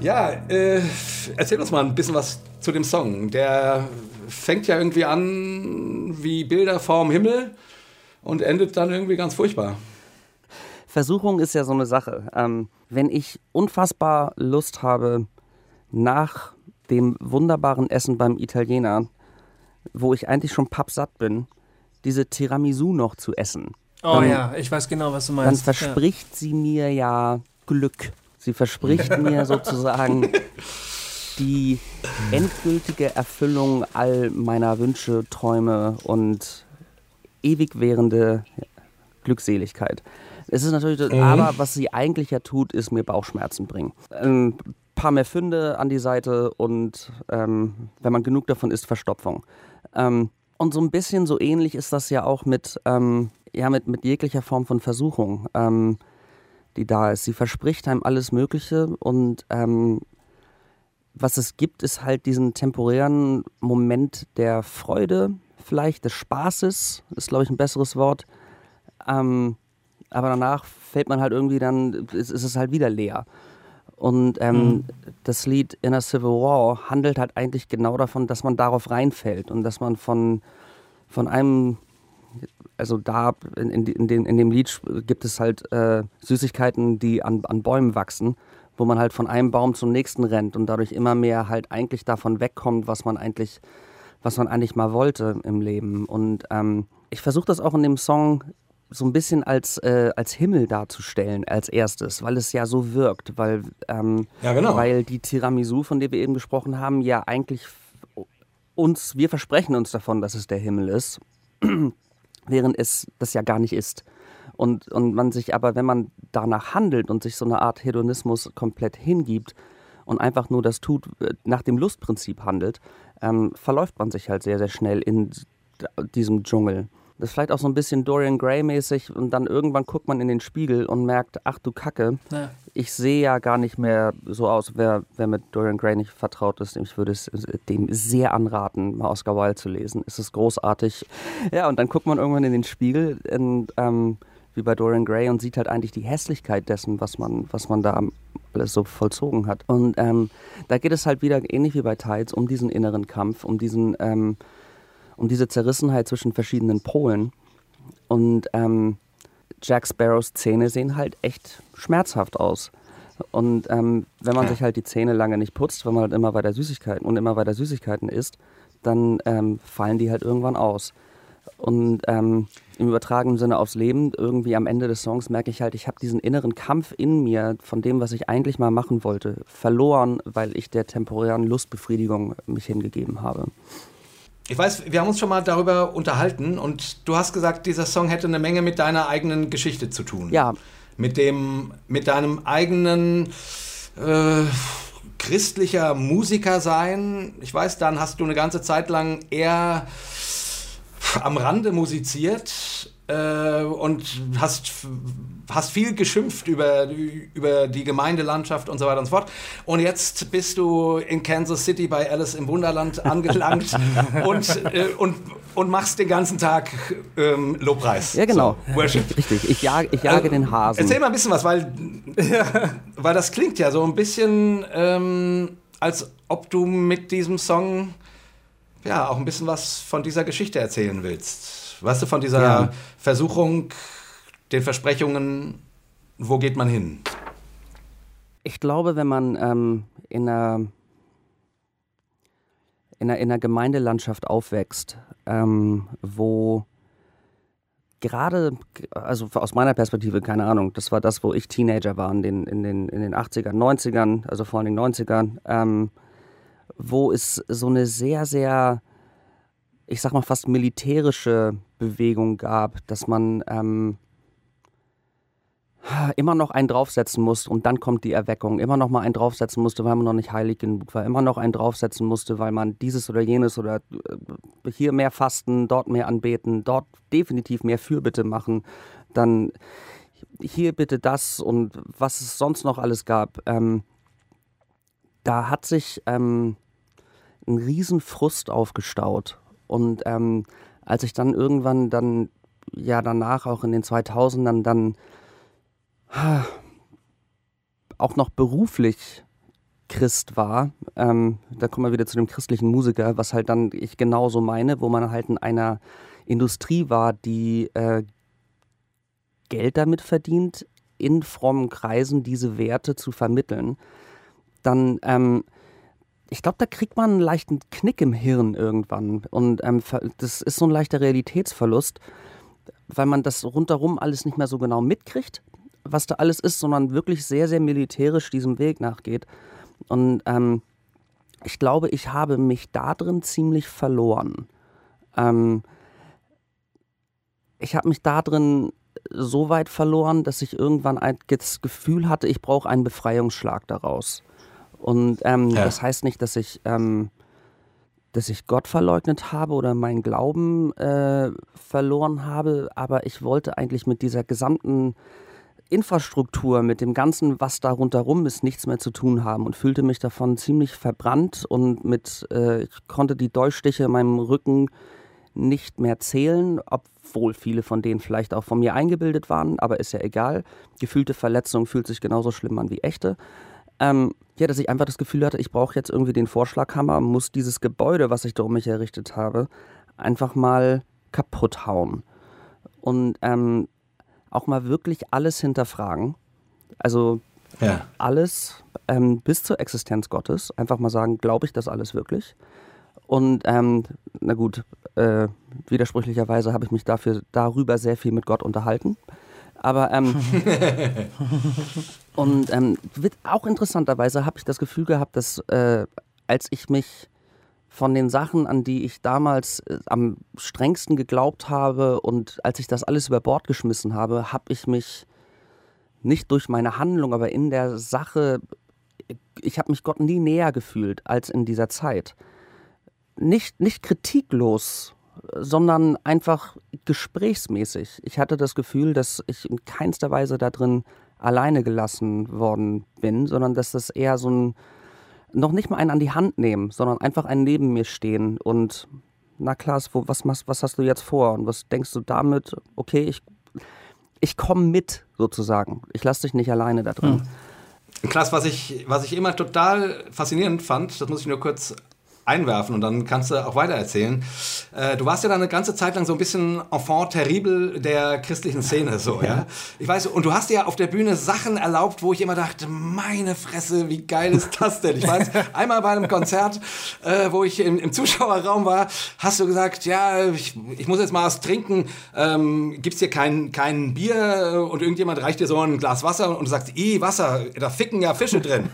Ja, erzähl uns mal ein bisschen was zu dem Song. Der fängt ja irgendwie an wie Bilder vorm Himmel und endet dann irgendwie ganz furchtbar. Versuchung ist ja so eine Sache. Wenn ich unfassbar Lust habe, nach dem wunderbaren Essen beim Italiener, wo ich eigentlich schon pappsatt bin, diese Tiramisu noch zu essen. Oh dann, ja, ich weiß genau, was du meinst. Dann verspricht sie mir ja Glück. Sie verspricht mir sozusagen die endgültige Erfüllung all meiner Wünsche, Träume und ewig währende Glückseligkeit. Es ist natürlich, aber was sie eigentlich ja tut, ist mir Bauchschmerzen bringen. Paar mehr Fünde an die Seite und wenn man genug davon isst, Verstopfung. Und so ein bisschen so ähnlich ist das ja auch mit jeglicher Form von Versuchung, die da ist. Sie verspricht einem alles Mögliche und was es gibt, ist halt diesen temporären Moment der Freude, vielleicht, des Spaßes, ist glaube ich ein besseres Wort, aber danach fällt man halt irgendwie dann, ist es halt wieder leer. Und das Lied Inner Civil War handelt halt eigentlich genau davon, dass man darauf reinfällt und dass man von einem, also da in dem Lied gibt es halt Süßigkeiten, die an Bäumen wachsen, wo man halt von einem Baum zum nächsten rennt und dadurch immer mehr halt eigentlich davon wegkommt, was man eigentlich mal wollte im Leben. Und ich versuche das auch in dem Song so ein bisschen als Himmel darzustellen als erstes, weil es ja so wirkt, weil, ja, genau. Weil die Tiramisu, von der wir eben gesprochen haben, ja eigentlich wir versprechen uns davon, dass es der Himmel ist, während es das ja gar nicht ist. Und man sich aber, wenn man danach handelt und sich so eine Art Hedonismus komplett hingibt und einfach nur das tut, nach dem Lustprinzip handelt, verläuft man sich halt sehr, sehr schnell in diesem Dschungel. Das ist vielleicht auch so ein bisschen Dorian Gray-mäßig und dann irgendwann guckt man in den Spiegel und merkt, ach du Kacke, ja. Ich sehe ja gar nicht mehr so aus. Wer mit Dorian Gray nicht vertraut ist, ich würde es dem sehr anraten, mal Oscar Wilde zu lesen. Es ist großartig. Ja, und dann guckt man irgendwann in den Spiegel und wie bei Dorian Gray und sieht halt eigentlich die Hässlichkeit dessen, was man da alles so vollzogen hat. Und da geht es halt wieder, ähnlich wie bei Tides, um diesen inneren Kampf, um diese Zerrissenheit zwischen verschiedenen Polen. Und Jack Sparrows Zähne sehen halt echt schmerzhaft aus. Und wenn man sich halt die Zähne lange nicht putzt, wenn man halt immer weiter Süßigkeiten isst, dann fallen die halt irgendwann aus. Und im übertragenen Sinne aufs Leben, irgendwie am Ende des Songs merke ich halt, ich habe diesen inneren Kampf in mir von dem, was ich eigentlich mal machen wollte, verloren, weil ich der temporären Lustbefriedigung mich hingegeben habe. Ich weiß, wir haben uns schon mal darüber unterhalten und du hast gesagt, dieser Song hätte eine Menge mit deiner eigenen Geschichte zu tun. Ja. Mit deinem eigenen christlicher Musiker sein. Ich weiß, dann hast du eine ganze Zeit lang eher am Rande musiziert und hast viel geschimpft über die Gemeindelandschaft und so weiter und so fort. Und jetzt bist du in Kansas City bei Alice im Wunderland angelangt und machst den ganzen Tag Lobpreis. Ja, genau. So, Worship. Richtig, ich jage den Hasen. Erzähl mal ein bisschen was, weil das klingt ja so ein bisschen, als ob du mit diesem Song ja auch ein bisschen was von dieser Geschichte erzählen willst. Weißt du, von dieser Versuchung, den Versprechungen, wo geht man hin? Ich glaube, wenn man in einer Gemeindelandschaft aufwächst, wo gerade, also aus meiner Perspektive, keine Ahnung, das war das, wo ich Teenager war, in den 80ern, 90ern, also vor allem in den 90ern, wo es so eine sehr, sehr, ich sag mal fast militärische Bewegung gab, dass man immer noch einen draufsetzen musste und dann kommt die Erweckung, immer noch mal einen draufsetzen musste, weil man noch nicht heilig genug war, immer noch einen draufsetzen musste, weil man dieses oder jenes oder hier mehr fasten, dort mehr anbeten, dort definitiv mehr Fürbitte machen, dann hier bitte das und was es sonst noch alles gab. Da hat sich ein riesen Frust aufgestaut und als ich dann irgendwann dann, ja danach auch in den 2000ern dann auch noch beruflich Christ war, da kommen wir wieder zu dem christlichen Musiker, was halt dann ich genauso meine, wo man halt in einer Industrie war, die Geld damit verdient, in frommen Kreisen diese Werte zu vermitteln, dann, ich glaube, da kriegt man einen leichten Knick im Hirn irgendwann und das ist so ein leichter Realitätsverlust, weil man das rundherum alles nicht mehr so genau mitkriegt, was da alles ist, sondern wirklich sehr, sehr militärisch diesem Weg nachgeht. Und ich glaube, ich habe mich da drin ziemlich verloren. Ich habe mich da drin so weit verloren, dass ich irgendwann das Gefühl hatte, ich brauche einen Befreiungsschlag daraus. Und das heißt nicht, dass ich Gott verleugnet habe oder meinen Glauben verloren habe, aber ich wollte eigentlich mit dieser gesamten Infrastruktur, mit dem Ganzen, was da rundherum ist, nichts mehr zu tun haben und fühlte mich davon ziemlich verbrannt und ich konnte die Dolchstiche in meinem Rücken nicht mehr zählen, obwohl viele von denen vielleicht auch von mir eingebildet waren, aber ist ja egal. Gefühlte Verletzung fühlt sich genauso schlimm an wie echte. Ja, dass ich einfach das Gefühl hatte, ich brauche jetzt irgendwie den Vorschlaghammer, muss dieses Gebäude, was ich da um mich errichtet habe, einfach mal kaputt hauen. Und auch mal wirklich alles hinterfragen. Also ja. Alles bis zur Existenz Gottes. Einfach mal sagen, glaube ich das alles wirklich? Und na gut, widersprüchlicherweise habe ich mich darüber sehr viel mit Gott unterhalten. Aber und auch interessanterweise habe ich das Gefühl gehabt, dass als ich mich von den Sachen, an die ich damals am strengsten geglaubt habe und als ich das alles über Bord geschmissen habe, habe ich mich nicht durch meine Handlung, aber in der Sache, ich habe mich Gott nie näher gefühlt als in dieser Zeit. Nicht kritiklos, sondern einfach gesprächsmäßig. Ich hatte das Gefühl, dass ich in keinster Weise da drin alleine gelassen worden bin, sondern dass das eher so ein, noch nicht mal einen an die Hand nehmen, sondern einfach einen neben mir stehen und na Klaas, was hast du jetzt vor und was denkst du damit? Okay, ich komme mit sozusagen. Ich lasse dich nicht alleine da drin. Hm. Klaas, was ich immer total faszinierend fand, das muss ich nur kurz einwerfen und dann kannst du auch weiter erzählen. Du warst ja dann eine ganze Zeit lang so ein bisschen enfant terrible der christlichen Szene, so, ja? Ich weiß, und du hast ja auf der Bühne Sachen erlaubt, wo ich immer dachte, meine Fresse, wie geil ist das denn? Ich weiß, einmal bei einem Konzert, wo ich im Zuschauerraum war, hast du gesagt, ja, ich muss jetzt mal was trinken, gibt's dir kein Bier und irgendjemand reicht dir so ein Glas Wasser und du sagst, Wasser, da ficken ja Fische drin.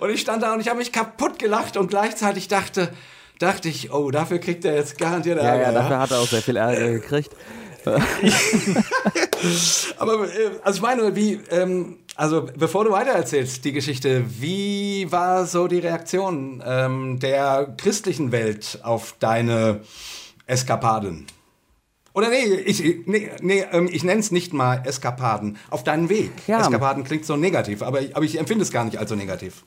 Und ich stand da und ich habe mich kaputt gelacht und gleichzeitig dachte ich, oh, dafür kriegt er jetzt garantiert Ärger. Ja, dafür hat er auch sehr viel Ärger gekriegt. Aber, also ich meine, bevor du weitererzählst, die Geschichte, wie war so die Reaktion der christlichen Welt auf deine Eskapaden? Oder ich nenne es nicht mal Eskapaden, auf deinen Weg. Ja. Eskapaden klingt so negativ, aber ich empfinde es gar nicht als so negativ.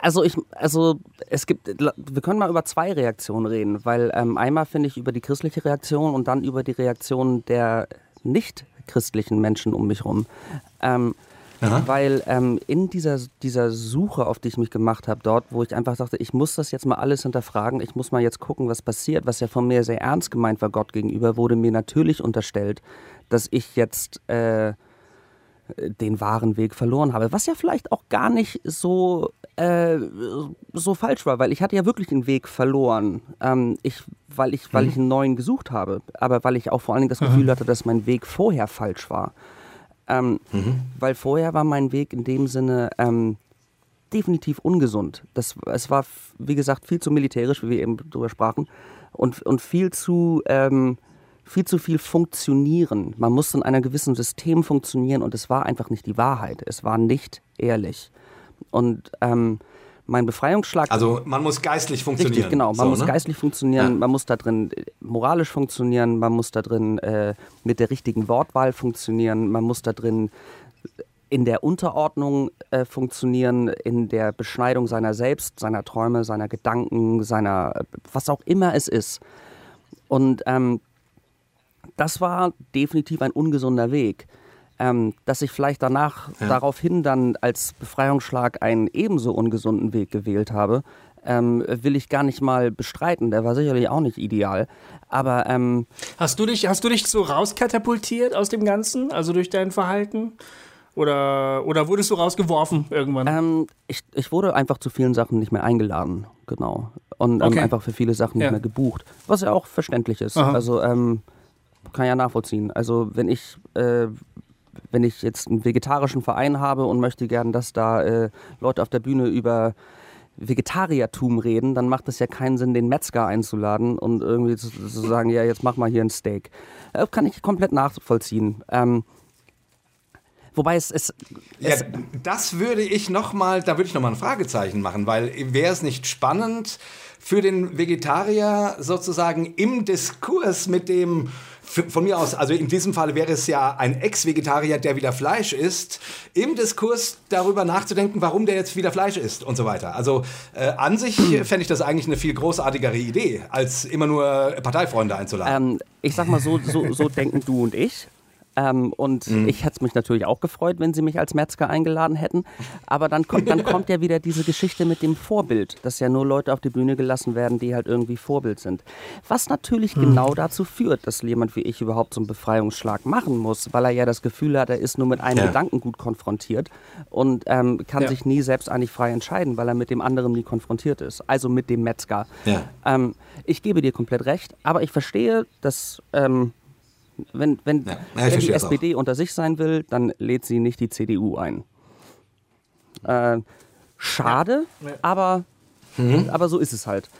Also wir können mal über zwei Reaktionen reden, weil einmal finde ich über die christliche Reaktion und dann über die Reaktion der nicht christlichen Menschen um mich rum. Weil in dieser Suche, auf die ich mich gemacht habe, dort, wo ich einfach dachte, ich muss das jetzt mal alles hinterfragen, ich muss mal jetzt gucken, was passiert, was ja von mir sehr ernst gemeint war Gott gegenüber, wurde mir natürlich unterstellt, dass ich jetzt den wahren Weg verloren habe. Was ja vielleicht auch gar nicht so falsch war, weil ich hatte ja wirklich den Weg verloren, weil ich einen neuen gesucht habe, aber weil ich auch vor allen Dingen das Gefühl hatte, dass mein Weg vorher falsch war. Weil vorher war mein Weg in dem Sinne definitiv ungesund. Es war, wie gesagt, viel zu militärisch, wie wir eben drüber sprachen, und viel zu viel funktionieren. Man musste in einem gewissen System funktionieren und es war einfach nicht die Wahrheit. Es war nicht ehrlich. Und mein Befreiungsschlag... Also man muss geistlich funktionieren. Richtig, genau. Man muss geistlich funktionieren, ja. Man muss da drin moralisch funktionieren, man muss da drin mit der richtigen Wortwahl funktionieren, man muss da drin in der Unterordnung funktionieren, in der Beschneidung seiner selbst, seiner Träume, seiner Gedanken, seiner... was auch immer es ist. Und das war definitiv ein ungesunder Weg. Dass ich vielleicht danach daraufhin dann als Befreiungsschlag einen ebenso ungesunden Weg gewählt habe, will ich gar nicht mal bestreiten. Der war sicherlich auch nicht ideal. Aber hast du dich so rauskatapultiert aus dem Ganzen, also durch dein Verhalten? Oder wurdest du rausgeworfen irgendwann? Ich wurde einfach zu vielen Sachen nicht mehr eingeladen, genau. Und einfach für viele Sachen nicht mehr gebucht, was ja auch verständlich ist. Aha. Also kann ja nachvollziehen. Also wenn ich jetzt einen vegetarischen Verein habe und möchte gern, dass da Leute auf der Bühne über Vegetariertum reden, dann macht es ja keinen Sinn, den Metzger einzuladen und irgendwie zu sagen, ja, jetzt mach mal hier ein Steak. Kann ich komplett nachvollziehen. Wobei da würde ich nochmal ein Fragezeichen machen, weil wäre es nicht spannend für den Vegetarier sozusagen im Diskurs mit dem von mir aus, also in diesem Fall wäre es ja ein Ex-Vegetarier, der wieder Fleisch isst, im Diskurs darüber nachzudenken, warum der jetzt wieder Fleisch isst und so weiter. Also an sich fände ich das eigentlich eine viel großartigere Idee, als immer nur Parteifreunde einzuladen. Ich sag mal, so denken du und ich. Und ich hätte mich natürlich auch gefreut, wenn sie mich als Metzger eingeladen hätten. Aber dann kommt ja wieder diese Geschichte mit dem Vorbild, dass ja nur Leute auf die Bühne gelassen werden, die halt irgendwie Vorbild sind. Was natürlich genau dazu führt, dass jemand wie ich überhaupt so einen Befreiungsschlag machen muss, weil er ja das Gefühl hat, er ist nur mit einem Gedanken gut konfrontiert und kann sich nie selbst eigentlich frei entscheiden, weil er mit dem anderen nie konfrontiert ist. Also mit dem Metzger. Ja. Ich gebe dir komplett recht, aber ich verstehe, dass... Wenn die SPD unter sich sein will, dann lädt sie nicht die CDU ein. Schade, aber so ist es halt.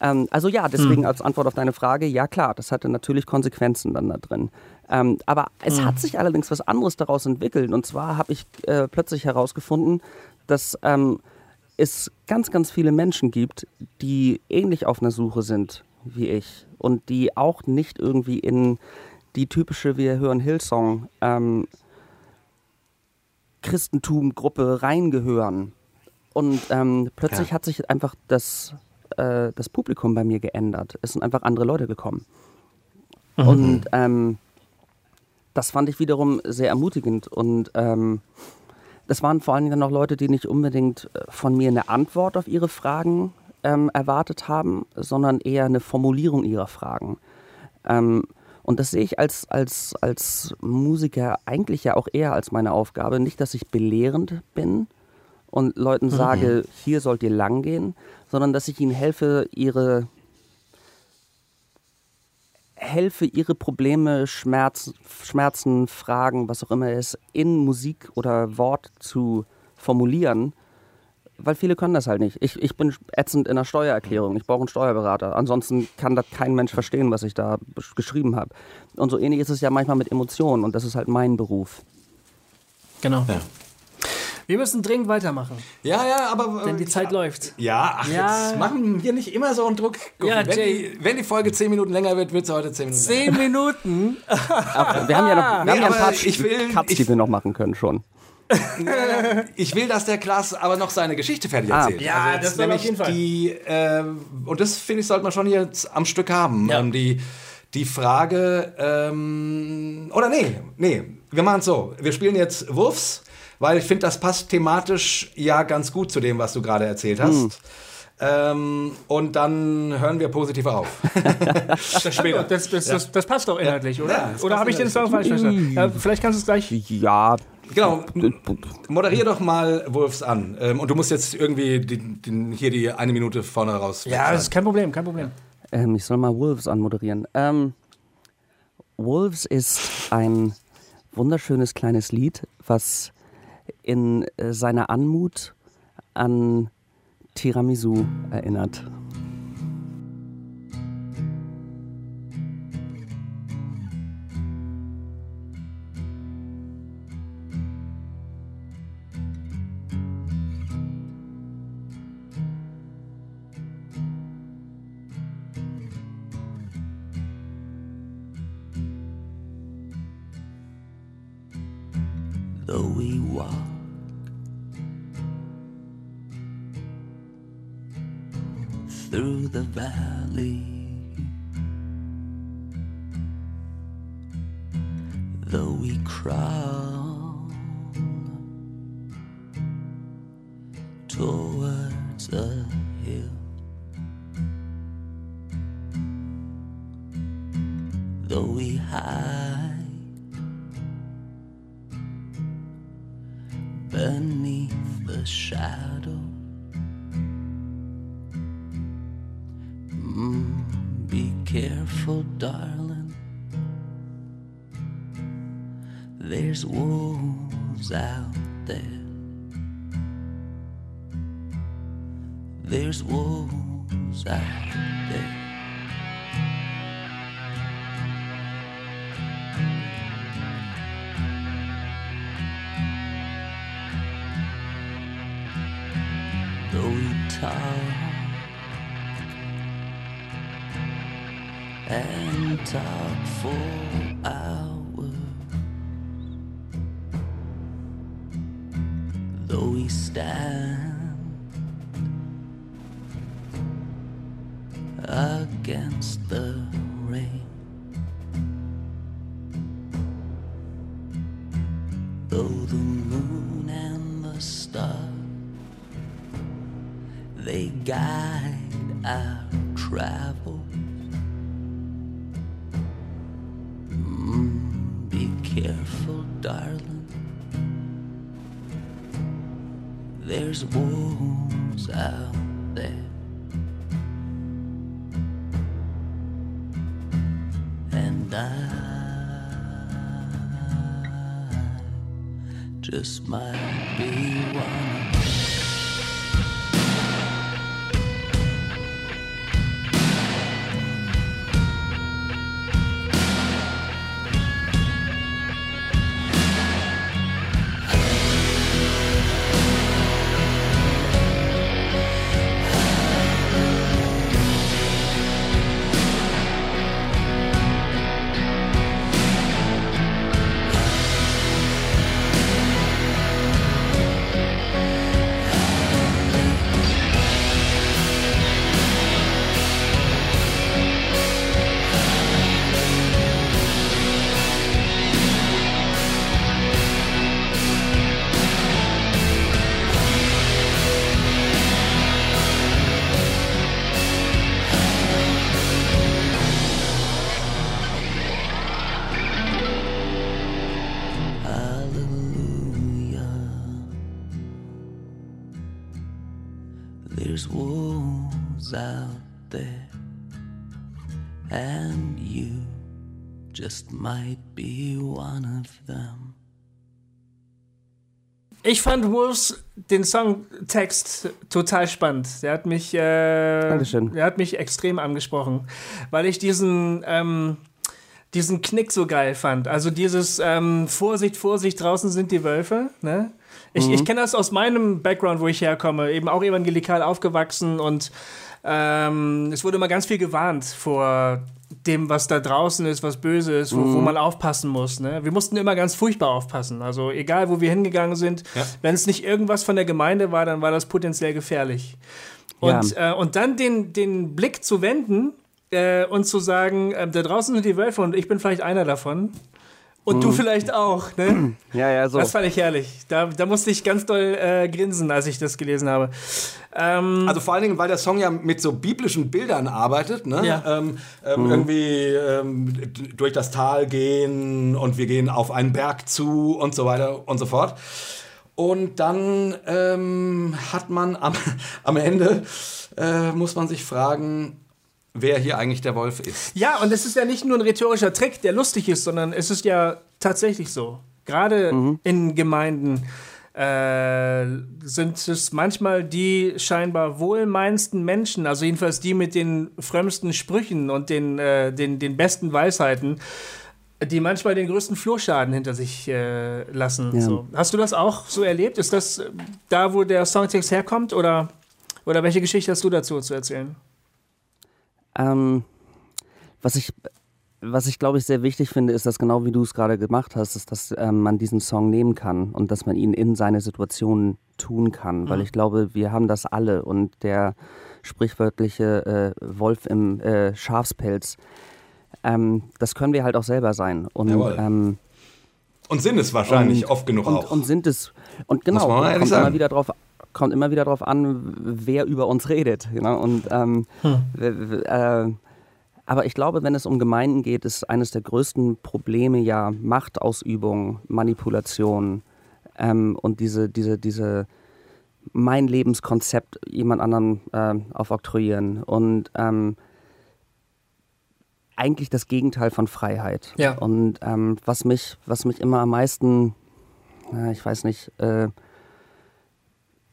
Also ja, deswegen als Antwort auf deine Frage, ja klar, das hatte natürlich Konsequenzen dann da drin. Aber es hat sich allerdings was anderes daraus entwickelt. Und zwar habe ich plötzlich herausgefunden, dass es ganz, ganz viele Menschen gibt, die ähnlich auf einer Suche sind wie ich und die auch nicht irgendwie in die typische Wir hören Hillsong Christentum-Gruppe reingehören. Und plötzlich hat sich einfach das Publikum bei mir geändert. Es sind einfach andere Leute gekommen. Mhm. Und das fand ich wiederum sehr ermutigend. Und das waren vor allen Dingen noch Leute, die nicht unbedingt von mir eine Antwort auf ihre Fragen erwartet haben, sondern eher eine Formulierung ihrer Fragen. Und das sehe ich als Musiker eigentlich ja auch eher als meine Aufgabe. Nicht, dass ich belehrend bin und Leuten sage, hier sollt ihr lang gehen, sondern dass ich ihnen helfe, ihre Probleme, Schmerzen, Fragen, was auch immer es in Musik oder Wort zu formulieren, weil viele können das halt nicht. Ich bin ätzend in der Steuererklärung. Ich brauche einen Steuerberater. Ansonsten kann das kein Mensch verstehen, was ich da geschrieben habe. Und so ähnlich ist es ja manchmal mit Emotionen. Und das ist halt mein Beruf. Genau. Ja. Wir müssen dringend weitermachen. Ja, aber... Denn die Zeit läuft. Jetzt machen wir nicht immer so einen Druck. Ja, wenn die Folge 10 Minuten länger wird, wird sie heute 10 Minuten 10 länger. Minuten? Aber wir haben ja noch ein paar Cuts, die wir noch machen können schon. Ich will, dass der Klaas aber noch seine Geschichte fertig erzählt. Ja, das soll auf jeden Fall. Und das, finde ich, sollte man schon jetzt am Stück haben. Ja. Die Frage, oder nee, wir machen es so. Wir spielen jetzt Wolves, weil ich finde, das passt thematisch ja ganz gut zu dem, was du gerade erzählt hast. Und dann hören wir positiv auf. Das passt doch inhaltlich, oder? Ja, oder habe ich den Song falsch verstanden? Ja, vielleicht kannst du es gleich... Ja... Genau, moderier doch mal Wolves an. Und du musst jetzt irgendwie die eine Minute vorne raus. Ja, das ist kein Problem. Ich soll mal Wolves anmoderieren. Wolves ist ein wunderschönes kleines Lied, was in seiner Anmut an Tiramisu erinnert. Though we walk through the valley, though we crawl towards a hill, though we hide beneath the shadow, be careful, darling, there's wolves out there, there's wolves out there. and talk for hours, though we stand against the rain. Though the moon and the stars, they guide our travels. Be careful, darling, there's wolves out there, and I just might be one of them. There's wolves out there, and you just might be one of them. Ich fand Wolves den Songtext total spannend. Der hat mich extrem angesprochen, weil ich diesen Knick so geil fand. Also dieses Vorsicht, Vorsicht, draußen sind die Wölfe, ne? Ich kenne das aus meinem Background, wo ich herkomme, eben auch evangelikal aufgewachsen, und es wurde immer ganz viel gewarnt vor dem, was da draußen ist, was böse ist, wo man aufpassen muss. Ne? Wir mussten immer ganz furchtbar aufpassen. Also egal, wo wir hingegangen sind, ja, wenn es nicht irgendwas von der Gemeinde war, dann war das potenziell gefährlich. Und, ja, und dann den Blick zu wenden und zu sagen, da draußen sind die Wölfe und ich bin vielleicht einer davon. Und du vielleicht auch, ne? Ja, so. Das fand ich herrlich. Da musste ich ganz doll grinsen, als ich das gelesen habe. Also vor allen Dingen, weil der Song ja mit so biblischen Bildern arbeitet, ne? Ja. Irgendwie durch das Tal gehen und wir gehen auf einen Berg zu und so weiter und so fort. Und dann hat man am Ende, muss man sich fragen, wer hier eigentlich der Wolf ist. Ja, und es ist ja nicht nur ein rhetorischer Trick, der lustig ist, sondern es ist ja tatsächlich so. Gerade in Gemeinden sind es manchmal die scheinbar wohlmeinendsten Menschen, also jedenfalls die mit den frömmsten Sprüchen und den besten Weisheiten, die manchmal den größten Flurschaden hinter sich lassen. Ja. So. Hast du das auch so erlebt? Ist das da, wo der Songtext herkommt? Oder welche Geschichte hast du dazu zu erzählen? Was ich glaube ich sehr wichtig finde, ist, dass genau wie du es gerade gemacht hast, ist, dass man diesen Song nehmen kann und dass man ihn in seine Situation tun kann, weil ich glaube, wir haben das alle, und der sprichwörtliche Wolf im Schafspelz, das können wir halt auch selber sein. Und und sind es wahrscheinlich oft genug auch. Und sind es, und genau, kommt immer wieder drauf an. Kommt immer wieder darauf an, wer über uns redet. Genau? Und, aber ich glaube, wenn es um Gemeinden geht, ist eines der größten Probleme ja Machtausübung, Manipulation und diese mein Lebenskonzept jemand anderen aufoktroyieren. Und eigentlich das Gegenteil von Freiheit. Ja. Und was mich immer am meisten, ich weiß nicht,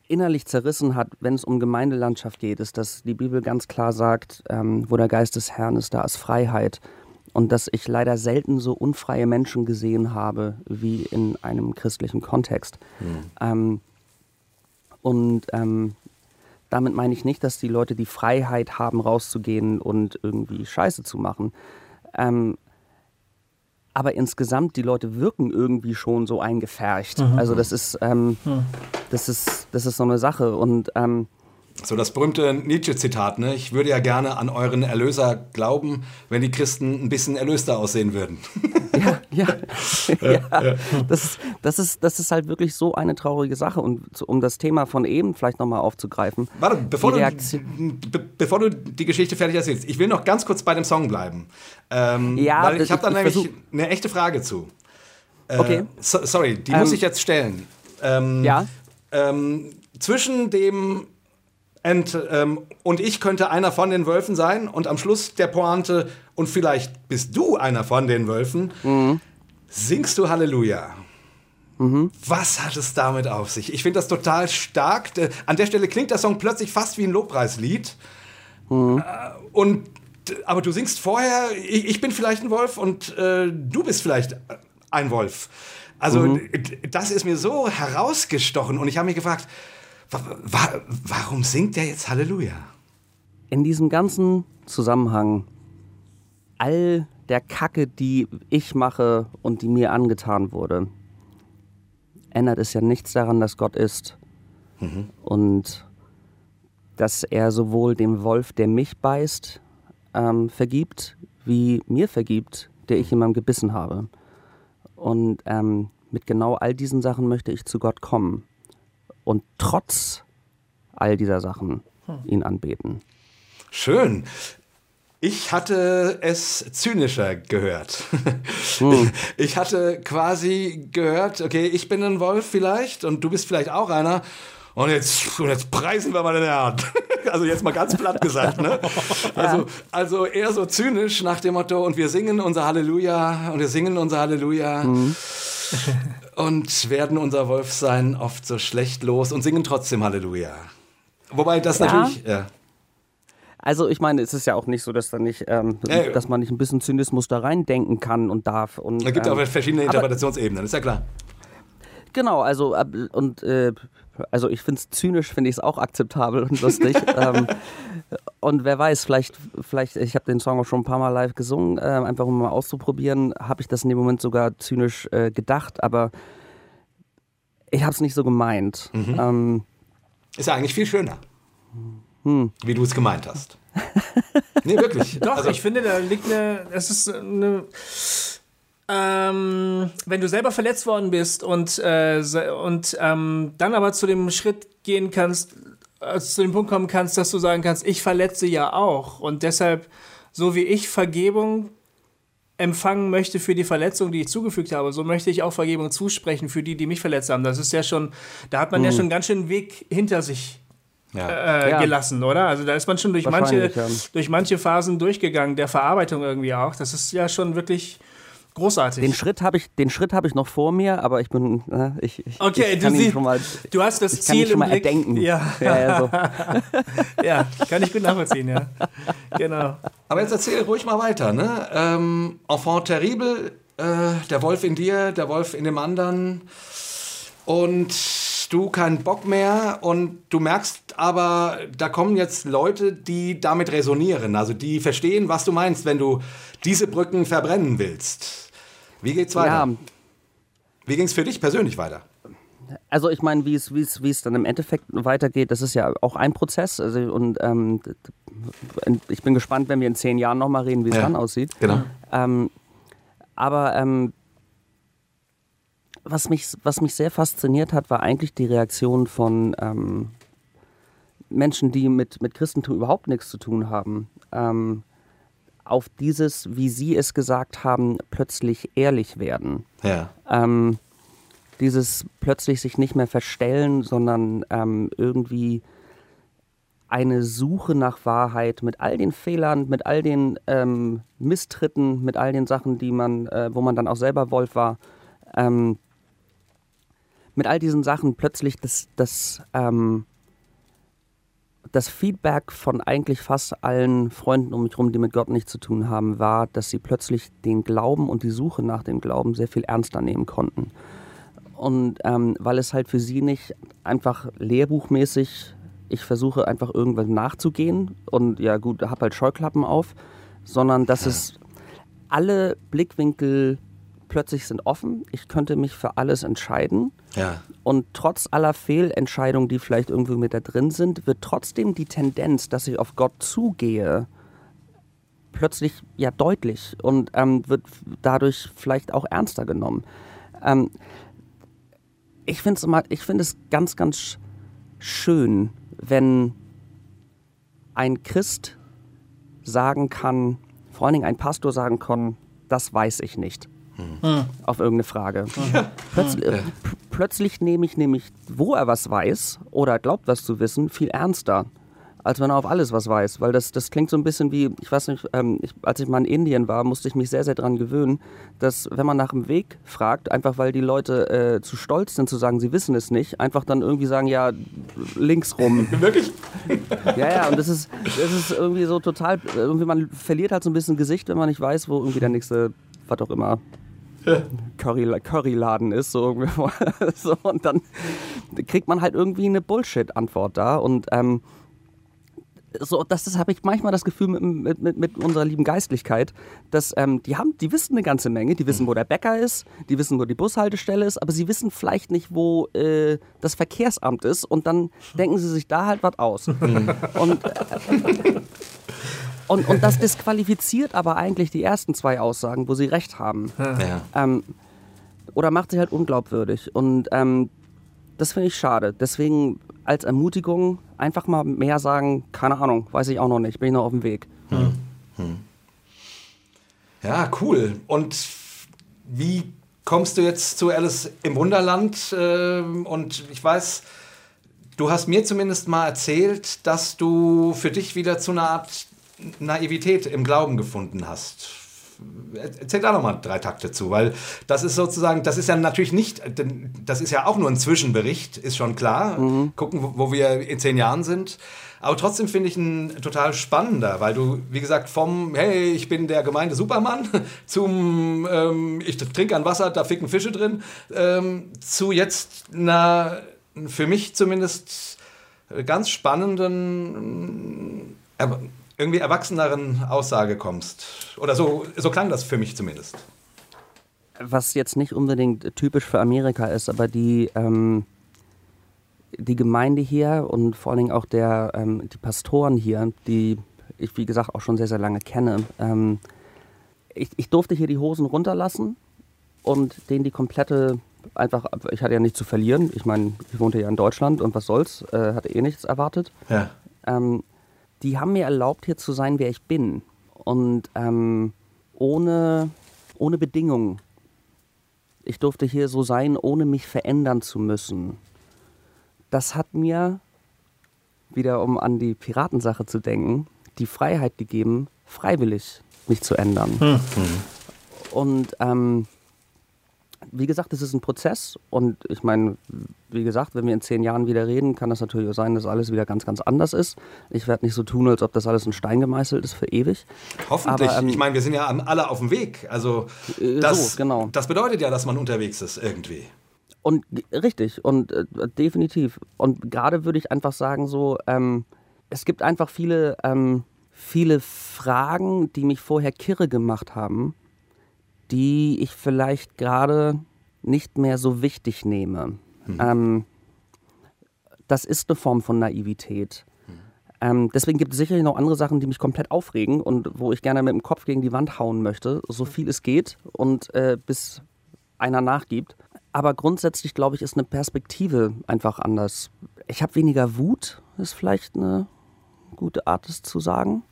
innerlich zerrissen hat, wenn es um Gemeindelandschaft geht, ist, dass die Bibel ganz klar sagt, wo der Geist des Herrn ist, da ist Freiheit. Und dass ich leider selten so unfreie Menschen gesehen habe, wie in einem christlichen Kontext. Mhm. Und Damit meine ich nicht, dass die Leute die Freiheit haben, rauszugehen und irgendwie Scheiße zu machen. Aber insgesamt, die Leute wirken irgendwie schon so eingefärcht. Mhm. Also das ist so eine Sache. Und so das berühmte Nietzsche-Zitat, ne? Ich würde ja gerne an euren Erlöser glauben, wenn die Christen ein bisschen erlöster aussehen würden. Ja. Das ist halt wirklich so eine traurige Sache. Und um das Thema von eben vielleicht nochmal aufzugreifen. Warte, bevor du die Geschichte fertig erzählst, ich will noch ganz kurz bei dem Song bleiben. Weil ich habe da nämlich eine echte Frage zu. Okay. Sorry, die muss ich jetzt stellen. Zwischen dem und ich könnte einer von den Wölfen sein und am Schluss der Pointe, und vielleicht bist du einer von den Wölfen, singst du Halleluja. Mhm. Was hat es damit auf sich? Ich finde das total stark. An der Stelle klingt der Song plötzlich fast wie ein Lobpreislied. Mhm. Aber du singst vorher, ich bin vielleicht ein Wolf und du bist vielleicht ein Wolf. Also das ist mir so herausgestochen und ich habe mich gefragt, warum singt der jetzt Halleluja? In diesem ganzen Zusammenhang, all der Kacke, die ich mache und die mir angetan wurde, ändert es ja nichts daran, dass Gott ist. Mhm. Und dass er sowohl dem Wolf, der mich beißt, vergibt, wie mir vergibt, der ich jemandem gebissen habe. Und mit genau all diesen Sachen möchte ich zu Gott kommen. Und trotz all dieser Sachen ihn anbeten. Schön. Ich hatte es zynischer gehört. Ich hatte quasi gehört, okay, ich bin ein Wolf vielleicht und du bist vielleicht auch einer. Und jetzt preisen wir mal den Herrn. Also jetzt mal ganz platt gesagt. Ne? Also eher so zynisch nach dem Motto, und wir singen unser Halleluja und wir singen unser Halleluja. Mhm. Und werden unser Wolf sein oft so schlecht los und singen trotzdem Halleluja. Wobei das natürlich... Ja. Also ich meine, es ist ja auch nicht so, dass da nicht, dass man nicht ein bisschen Zynismus da reindenken kann und darf. Und, es gibt auch verschiedene Interpretationsebenen, ist ja klar. Genau, also ich finde es zynisch, finde ich es auch akzeptabel und lustig. Und wer weiß, vielleicht ich habe den Song auch schon ein paar Mal live gesungen, einfach um mal auszuprobieren, habe ich das in dem Moment sogar zynisch gedacht, aber ich habe es nicht so gemeint. Mhm. Ist ja eigentlich viel schöner, wie du es gemeint hast. Nee, wirklich. Doch, also, ich finde, da liegt wenn du selber verletzt worden bist und dann aber zu dem Schritt gehen kannst, zu dem Punkt kommen kannst, dass du sagen kannst, ich verletze ja auch und deshalb, so wie ich Vergebung empfangen möchte für die Verletzung, die ich zugefügt habe, so möchte ich auch Vergebung zusprechen für die, die mich verletzt haben. Das ist ja schon, da hat man ja schon einen ganz schönen Weg hinter sich gelassen, oder? Also da ist man schon durch manche Phasen durchgegangen, der Verarbeitung irgendwie auch. Das ist ja schon wirklich... großartig. Den Schritt habe ich noch vor mir, aber ich bin, ich kann ihn schon mal. Du hast das Ziel im Blick. Erdenken. Ja, so. Ja, kann ich gut nachvollziehen, ja. Genau. Aber jetzt erzähl ruhig mal weiter, ne? Enfant terrible, der Wolf in dir, der Wolf in dem anderen und du keinen Bock mehr und du merkst aber, da kommen jetzt Leute, die damit resonieren, also die verstehen, was du meinst, wenn du diese Brücken verbrennen willst. Wie geht's weiter? Ja. Wie ging's für dich persönlich weiter? Also ich meine, wie es dann im Endeffekt weitergeht, das ist ja auch ein Prozess. Also, und ich bin gespannt, wenn wir in 10 Jahren nochmal reden, wie es dann aussieht. Genau. Was mich sehr fasziniert hat, war eigentlich die Reaktion von Menschen, die mit Christentum überhaupt nichts zu tun haben. Auf dieses, wie Sie es gesagt haben, plötzlich ehrlich werden. Ja. Dieses plötzlich sich nicht mehr verstellen, sondern irgendwie eine Suche nach Wahrheit mit all den Fehlern, mit all den Misstritten, mit all den Sachen, wo man dann auch selber Wolf war. Mit all diesen Sachen plötzlich das Feedback von eigentlich fast allen Freunden um mich herum, die mit Gott nichts zu tun haben, war, dass sie plötzlich den Glauben und die Suche nach dem Glauben sehr viel ernster nehmen konnten. Und weil es halt für sie nicht einfach lehrbuchmäßig ich versuche einfach irgendwas nachzugehen und ja gut, hab halt Scheuklappen auf, sondern dass es alle Blickwinkel plötzlich sind offen. Ich könnte mich für alles entscheiden. Ja. Und trotz aller Fehlentscheidungen, die vielleicht irgendwie mit da drin sind, wird trotzdem die Tendenz, dass ich auf Gott zugehe, plötzlich ja deutlich und wird dadurch vielleicht auch ernster genommen. Ich finde es ganz, ganz schön, wenn ein Christ sagen kann, vor allen Dingen ein Pastor sagen kann, das weiß ich nicht. Auf irgendeine Frage. Ja. Plötzlich nehme ich nämlich, wo er was weiß oder glaubt was zu wissen, viel ernster, als wenn er auf alles was weiß. Weil das klingt so ein bisschen wie, ich weiß nicht, als ich mal in Indien war, musste ich mich sehr, sehr dran gewöhnen, dass wenn man nach dem Weg fragt, einfach weil die Leute zu stolz sind zu sagen, sie wissen es nicht, einfach dann irgendwie sagen, ja, links rum. Wirklich? Ja, und das ist irgendwie so total, irgendwie man verliert halt so ein bisschen Gesicht, wenn man nicht weiß, wo irgendwie der nächste, was auch immer, Curryladen ist, so irgendwo. So, und dann kriegt man halt irgendwie eine Bullshit-Antwort da. Und so, das habe ich manchmal das Gefühl mit unserer lieben Geistlichkeit, dass die wissen eine ganze Menge, die wissen, wo der Bäcker ist, die wissen, wo die Bushaltestelle ist, aber sie wissen vielleicht nicht, wo das Verkehrsamt ist und dann denken sie sich da halt was aus. Und das disqualifiziert aber eigentlich die ersten zwei Aussagen, wo sie recht haben. Ja. Oder macht sie halt unglaubwürdig. Und das finde ich schade. Deswegen als Ermutigung einfach mal mehr sagen, keine Ahnung, weiß ich auch noch nicht, bin ich noch auf dem Weg. Ja, cool. Und wie kommst du jetzt zu Alice im Wunderland? Und ich weiß, du hast mir zumindest mal erzählt, dass du für dich wieder zu einer Art Naivität im Glauben gefunden hast. Erzähl da nochmal 3 Takte zu, weil das ist sozusagen, das ist ja natürlich nicht, das ist ja auch nur ein Zwischenbericht, ist schon klar. Gucken, wo wir in 10 Jahren sind. Aber trotzdem finde ich ihn total spannender, weil du, wie gesagt, vom, hey, ich bin der Gemeinde Superman, zum, ich trinke an Wasser, da ficken Fische drin, zu jetzt einer, für mich zumindest, ganz spannenden, aber irgendwie erwachseneren Aussage kommst. Oder so klang das für mich zumindest. Was jetzt nicht unbedingt typisch für Amerika ist, aber die Gemeinde hier und vor allen Dingen auch die Pastoren hier, die ich, wie gesagt, auch schon sehr, sehr lange kenne. Ich durfte hier die Hosen runterlassen und denen die komplette, einfach, ich hatte ja nichts zu verlieren. Ich meine, ich wohnte ja in Deutschland und was soll's, hatte eh nichts erwartet. Ja. Die haben mir erlaubt, hier zu sein, wer ich bin. Und ohne Bedingungen. Ich durfte hier so sein, ohne mich verändern zu müssen. Das hat mir, wieder um an die Piratensache zu denken, die Freiheit gegeben, freiwillig mich zu ändern. Und wie gesagt, es ist ein Prozess. Und ich meine, wie gesagt, wenn wir in 10 Jahren wieder reden, kann das natürlich auch sein, dass alles wieder ganz, ganz anders ist. Ich werde nicht so tun, als ob das alles in Stein gemeißelt ist für ewig. Hoffentlich. Aber, ich meine, wir sind ja alle auf dem Weg. Also genau. Das bedeutet ja, dass man unterwegs ist irgendwie. Und richtig und definitiv. Und gerade würde ich einfach sagen so, es gibt einfach viele Fragen, die mich vorher kirre gemacht haben, die ich vielleicht gerade nicht mehr so wichtig nehme. Das ist eine Form von Naivität. Deswegen gibt es sicherlich noch andere Sachen, die mich komplett aufregen und wo ich gerne mit dem Kopf gegen die Wand hauen möchte, so viel es geht und bis einer nachgibt. Aber grundsätzlich, glaube ich, ist eine Perspektive einfach anders. Ich habe weniger Wut, ist vielleicht eine gute Art, es zu sagen.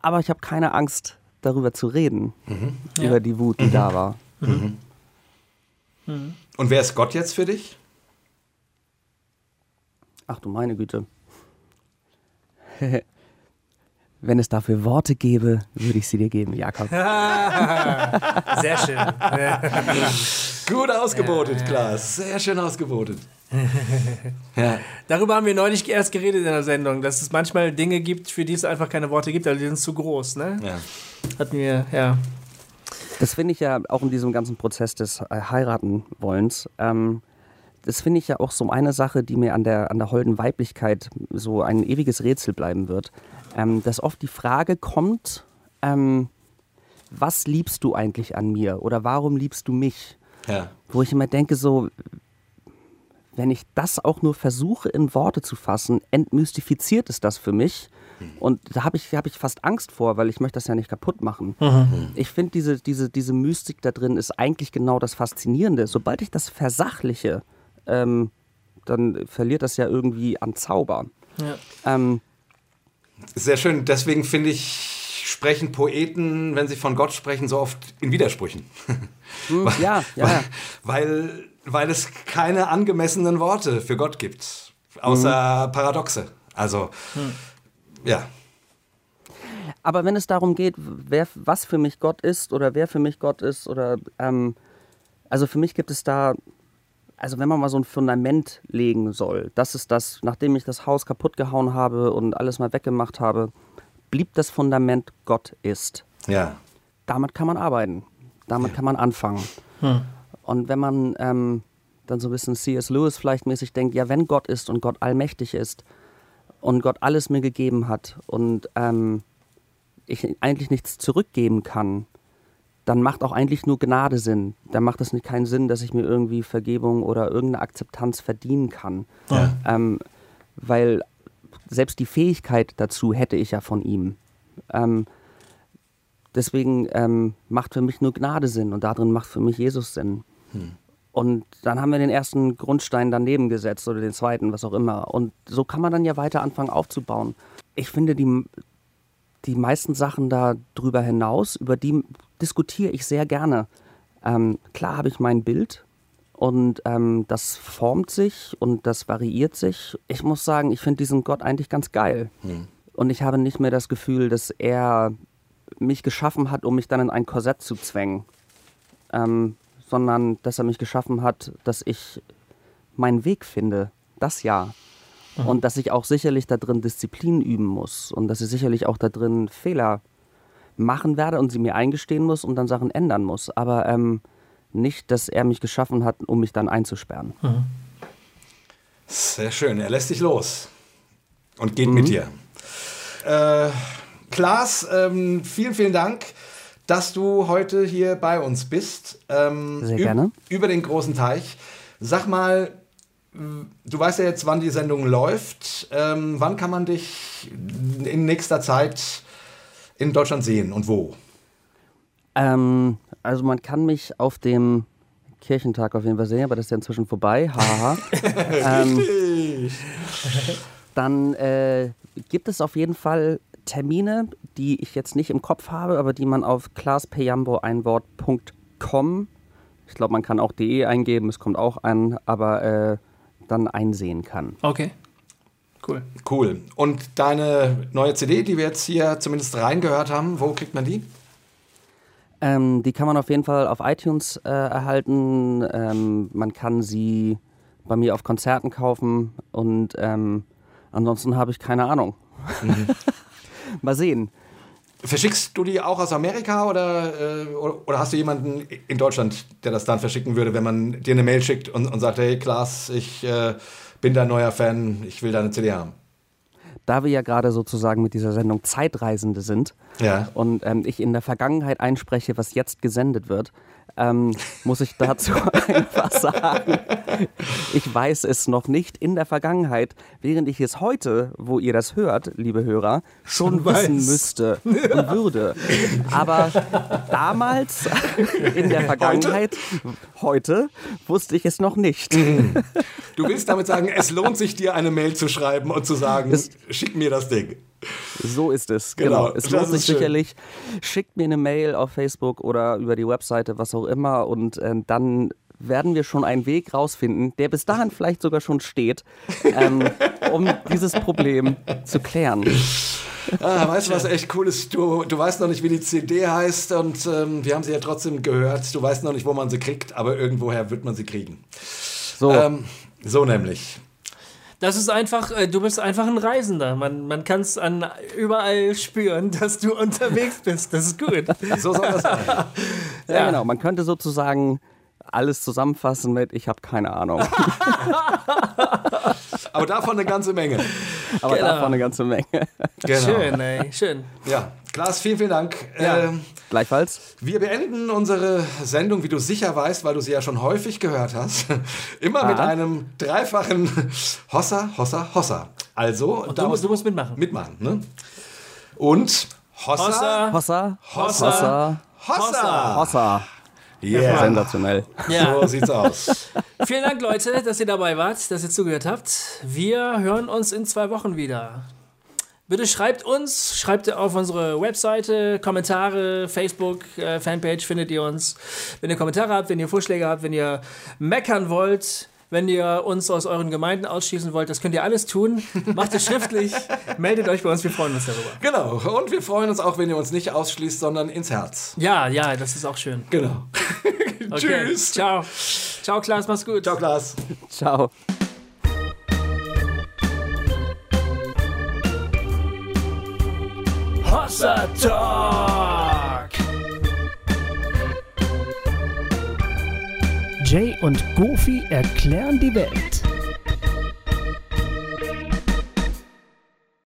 Aber ich habe keine Angst, darüber zu reden, über die Wut, die da war. Und wer ist Gott jetzt für dich? Ach du meine Güte. Wenn es dafür Worte gäbe, würde ich sie dir geben, Jakob. Sehr schön. Gut ausgebotet, Klaas. Sehr schön ausgebotet. Darüber haben wir neulich erst geredet in der Sendung, dass es manchmal Dinge gibt, für die es einfach keine Worte gibt, aber die sind zu groß. Ne? Ja. Hatten wir, Das finde ich ja auch in diesem ganzen Prozess des Heiraten-Wollens. das finde ich ja auch so eine Sache, die mir an der holden Weiblichkeit so ein ewiges Rätsel bleiben wird, dass oft die Frage kommt, was liebst du eigentlich an mir oder warum liebst du mich? Ja. Wo ich immer denke so, wenn ich das auch nur versuche in Worte zu fassen, entmystifiziert ist das für mich. Und da hab ich fast Angst vor, weil ich möchte das ja nicht kaputt machen. Mhm. Ich finde, diese Mystik da drin ist eigentlich genau das Faszinierende. Sobald ich das versachliche, dann verliert das ja irgendwie an Zauber. Ja. Sehr schön. Deswegen finde ich, sprechen Poeten, wenn sie von Gott sprechen, so oft in Widersprüchen. Weil es keine angemessenen Worte für Gott gibt, außer Paradoxe. Also... Ja. Aber wenn es darum geht, was für mich Gott ist oder wer für mich Gott ist oder also für mich gibt es da, also wenn man mal so ein Fundament legen soll, das ist das, nachdem ich das Haus kaputt gehauen habe und alles mal weggemacht habe, blieb das Fundament Gott ist. Ja. Damit kann man arbeiten. Damit kann man anfangen. Hm. Und wenn man dann so ein bisschen C.S. Lewis vielleicht mäßig denkt, ja, wenn Gott ist und Gott allmächtig ist, und Gott alles mir gegeben hat und ich eigentlich nichts zurückgeben kann, dann macht auch eigentlich nur Gnade Sinn. Dann macht es nicht keinen Sinn, dass ich mir irgendwie Vergebung oder irgendeine Akzeptanz verdienen kann. Ja. Weil selbst die Fähigkeit dazu hätte ich ja von ihm. Deswegen macht für mich nur Gnade Sinn und darin macht für mich Jesus Sinn. Hm. Und dann haben wir den ersten Grundstein daneben gesetzt oder den zweiten, was auch immer. Und so kann man dann ja weiter anfangen aufzubauen. Ich finde die meisten Sachen da drüber hinaus, über die diskutiere ich sehr gerne. Klar habe ich mein Bild und das formt sich und das variiert sich. Ich muss sagen, ich finde diesen Gott eigentlich ganz geil. Hm. Und ich habe nicht mehr das Gefühl, dass er mich geschaffen hat, um mich dann in ein Korsett zu zwängen. Sondern dass er mich geschaffen hat, dass ich meinen Weg finde, das ja. Mhm. Und dass ich auch sicherlich da drin Disziplin üben muss und dass ich sicherlich auch da drin Fehler machen werde und sie mir eingestehen muss und dann Sachen ändern muss. Aber nicht, dass er mich geschaffen hat, um mich dann einzusperren. Mhm. Sehr schön, er lässt dich los und geht mit dir. Klaas, vielen, vielen Dank, dass du heute hier bei uns bist. Sehr gerne. Über den großen Teich. Sag mal, du weißt ja jetzt, wann die Sendung läuft. Wann kann man dich in nächster Zeit in Deutschland sehen und wo? Also man kann mich auf dem Kirchentag auf jeden Fall sehen, aber das ist ja inzwischen vorbei. Haha. Dann gibt es auf jeden Fall Termine, die ich jetzt nicht im Kopf habe, aber die man auf klaaspejamboeinwort.com, ich glaube, man kann auch .de eingeben, es kommt auch an, aber dann einsehen kann. Okay, cool. Und deine neue CD, die wir jetzt hier zumindest reingehört haben, wo kriegt man die? Die kann man auf jeden Fall auf iTunes erhalten, man kann sie bei mir auf Konzerten kaufen und ansonsten habe ich keine Ahnung. Mhm. Mal sehen. Verschickst du die auch aus Amerika oder hast du jemanden in Deutschland, der das dann verschicken würde, wenn man dir eine Mail schickt und sagt, hey Klaas, ich bin dein neuer Fan, ich will deine CD haben? Da wir ja gerade sozusagen mit dieser Sendung Zeitreisende sind und ich in der Vergangenheit einspreche, was jetzt gesendet wird, muss ich dazu einfach sagen, ich weiß es noch nicht in der Vergangenheit, während ich es heute, wo ihr das hört, liebe Hörer, schon wissen müsste und würde. Aber damals, in der Vergangenheit, heute wusste ich es noch nicht. Du willst damit sagen, es lohnt sich dir, eine Mail zu schreiben und zu sagen, schick mir das Ding. So ist es, genau. Es lohnt sich sicherlich. Schickt mir eine Mail auf Facebook oder über die Webseite, was auch immer. Und dann werden wir schon einen Weg rausfinden, der bis dahin vielleicht sogar schon steht, um dieses Problem zu klären. Ah, weißt du, was echt cool ist? Du weißt noch nicht, wie die CD heißt und wir haben sie ja trotzdem gehört. Du weißt noch nicht, wo man sie kriegt, aber irgendwoher wird man sie kriegen. So nämlich. Das ist einfach, du bist einfach ein Reisender. Man kann es überall spüren, dass du unterwegs bist. Das ist gut. So soll das sein. Ja, genau. Man könnte sozusagen alles zusammenfassen mit, ich habe keine Ahnung. Aber davon eine ganze Menge. Aber genau. Davon eine ganze Menge. Genau. Schön, ey, schön. Ja, Klaas, vielen, vielen Dank. Ja. Gleichfalls. Wir beenden unsere Sendung, wie du sicher weißt, weil du sie ja schon häufig gehört hast, immer mit einem dreifachen Hossa, Hossa, Hossa. Also, du musst mitmachen. Mitmachen, ne? Und Hossa, Hossa, Hossa, Hossa, Hossa, Hossa. Hossa. Yeah. Sensationell. Ja. So sieht's aus. Vielen Dank, Leute, dass ihr dabei wart, dass ihr zugehört habt. Wir hören uns in 2 Wochen wieder. Bitte schreibt uns, schreibt auf unsere Webseite, Kommentare, Facebook, Fanpage findet ihr uns. Wenn ihr Kommentare habt, wenn ihr Vorschläge habt, wenn ihr meckern wollt, wenn ihr uns aus euren Gemeinden ausschließen wollt, das könnt ihr alles tun. Macht es schriftlich, meldet euch bei uns, wir freuen uns darüber. Genau, und wir freuen uns auch, wenn ihr uns nicht ausschließt, sondern ins Herz. Ja, ja, das ist auch schön. Genau. Okay. Tschüss. Ciao. Ciao, Klaas, mach's gut. Ciao, Klaas. Ciao. Hossa Talk! Jay und Goofy erklären die Welt.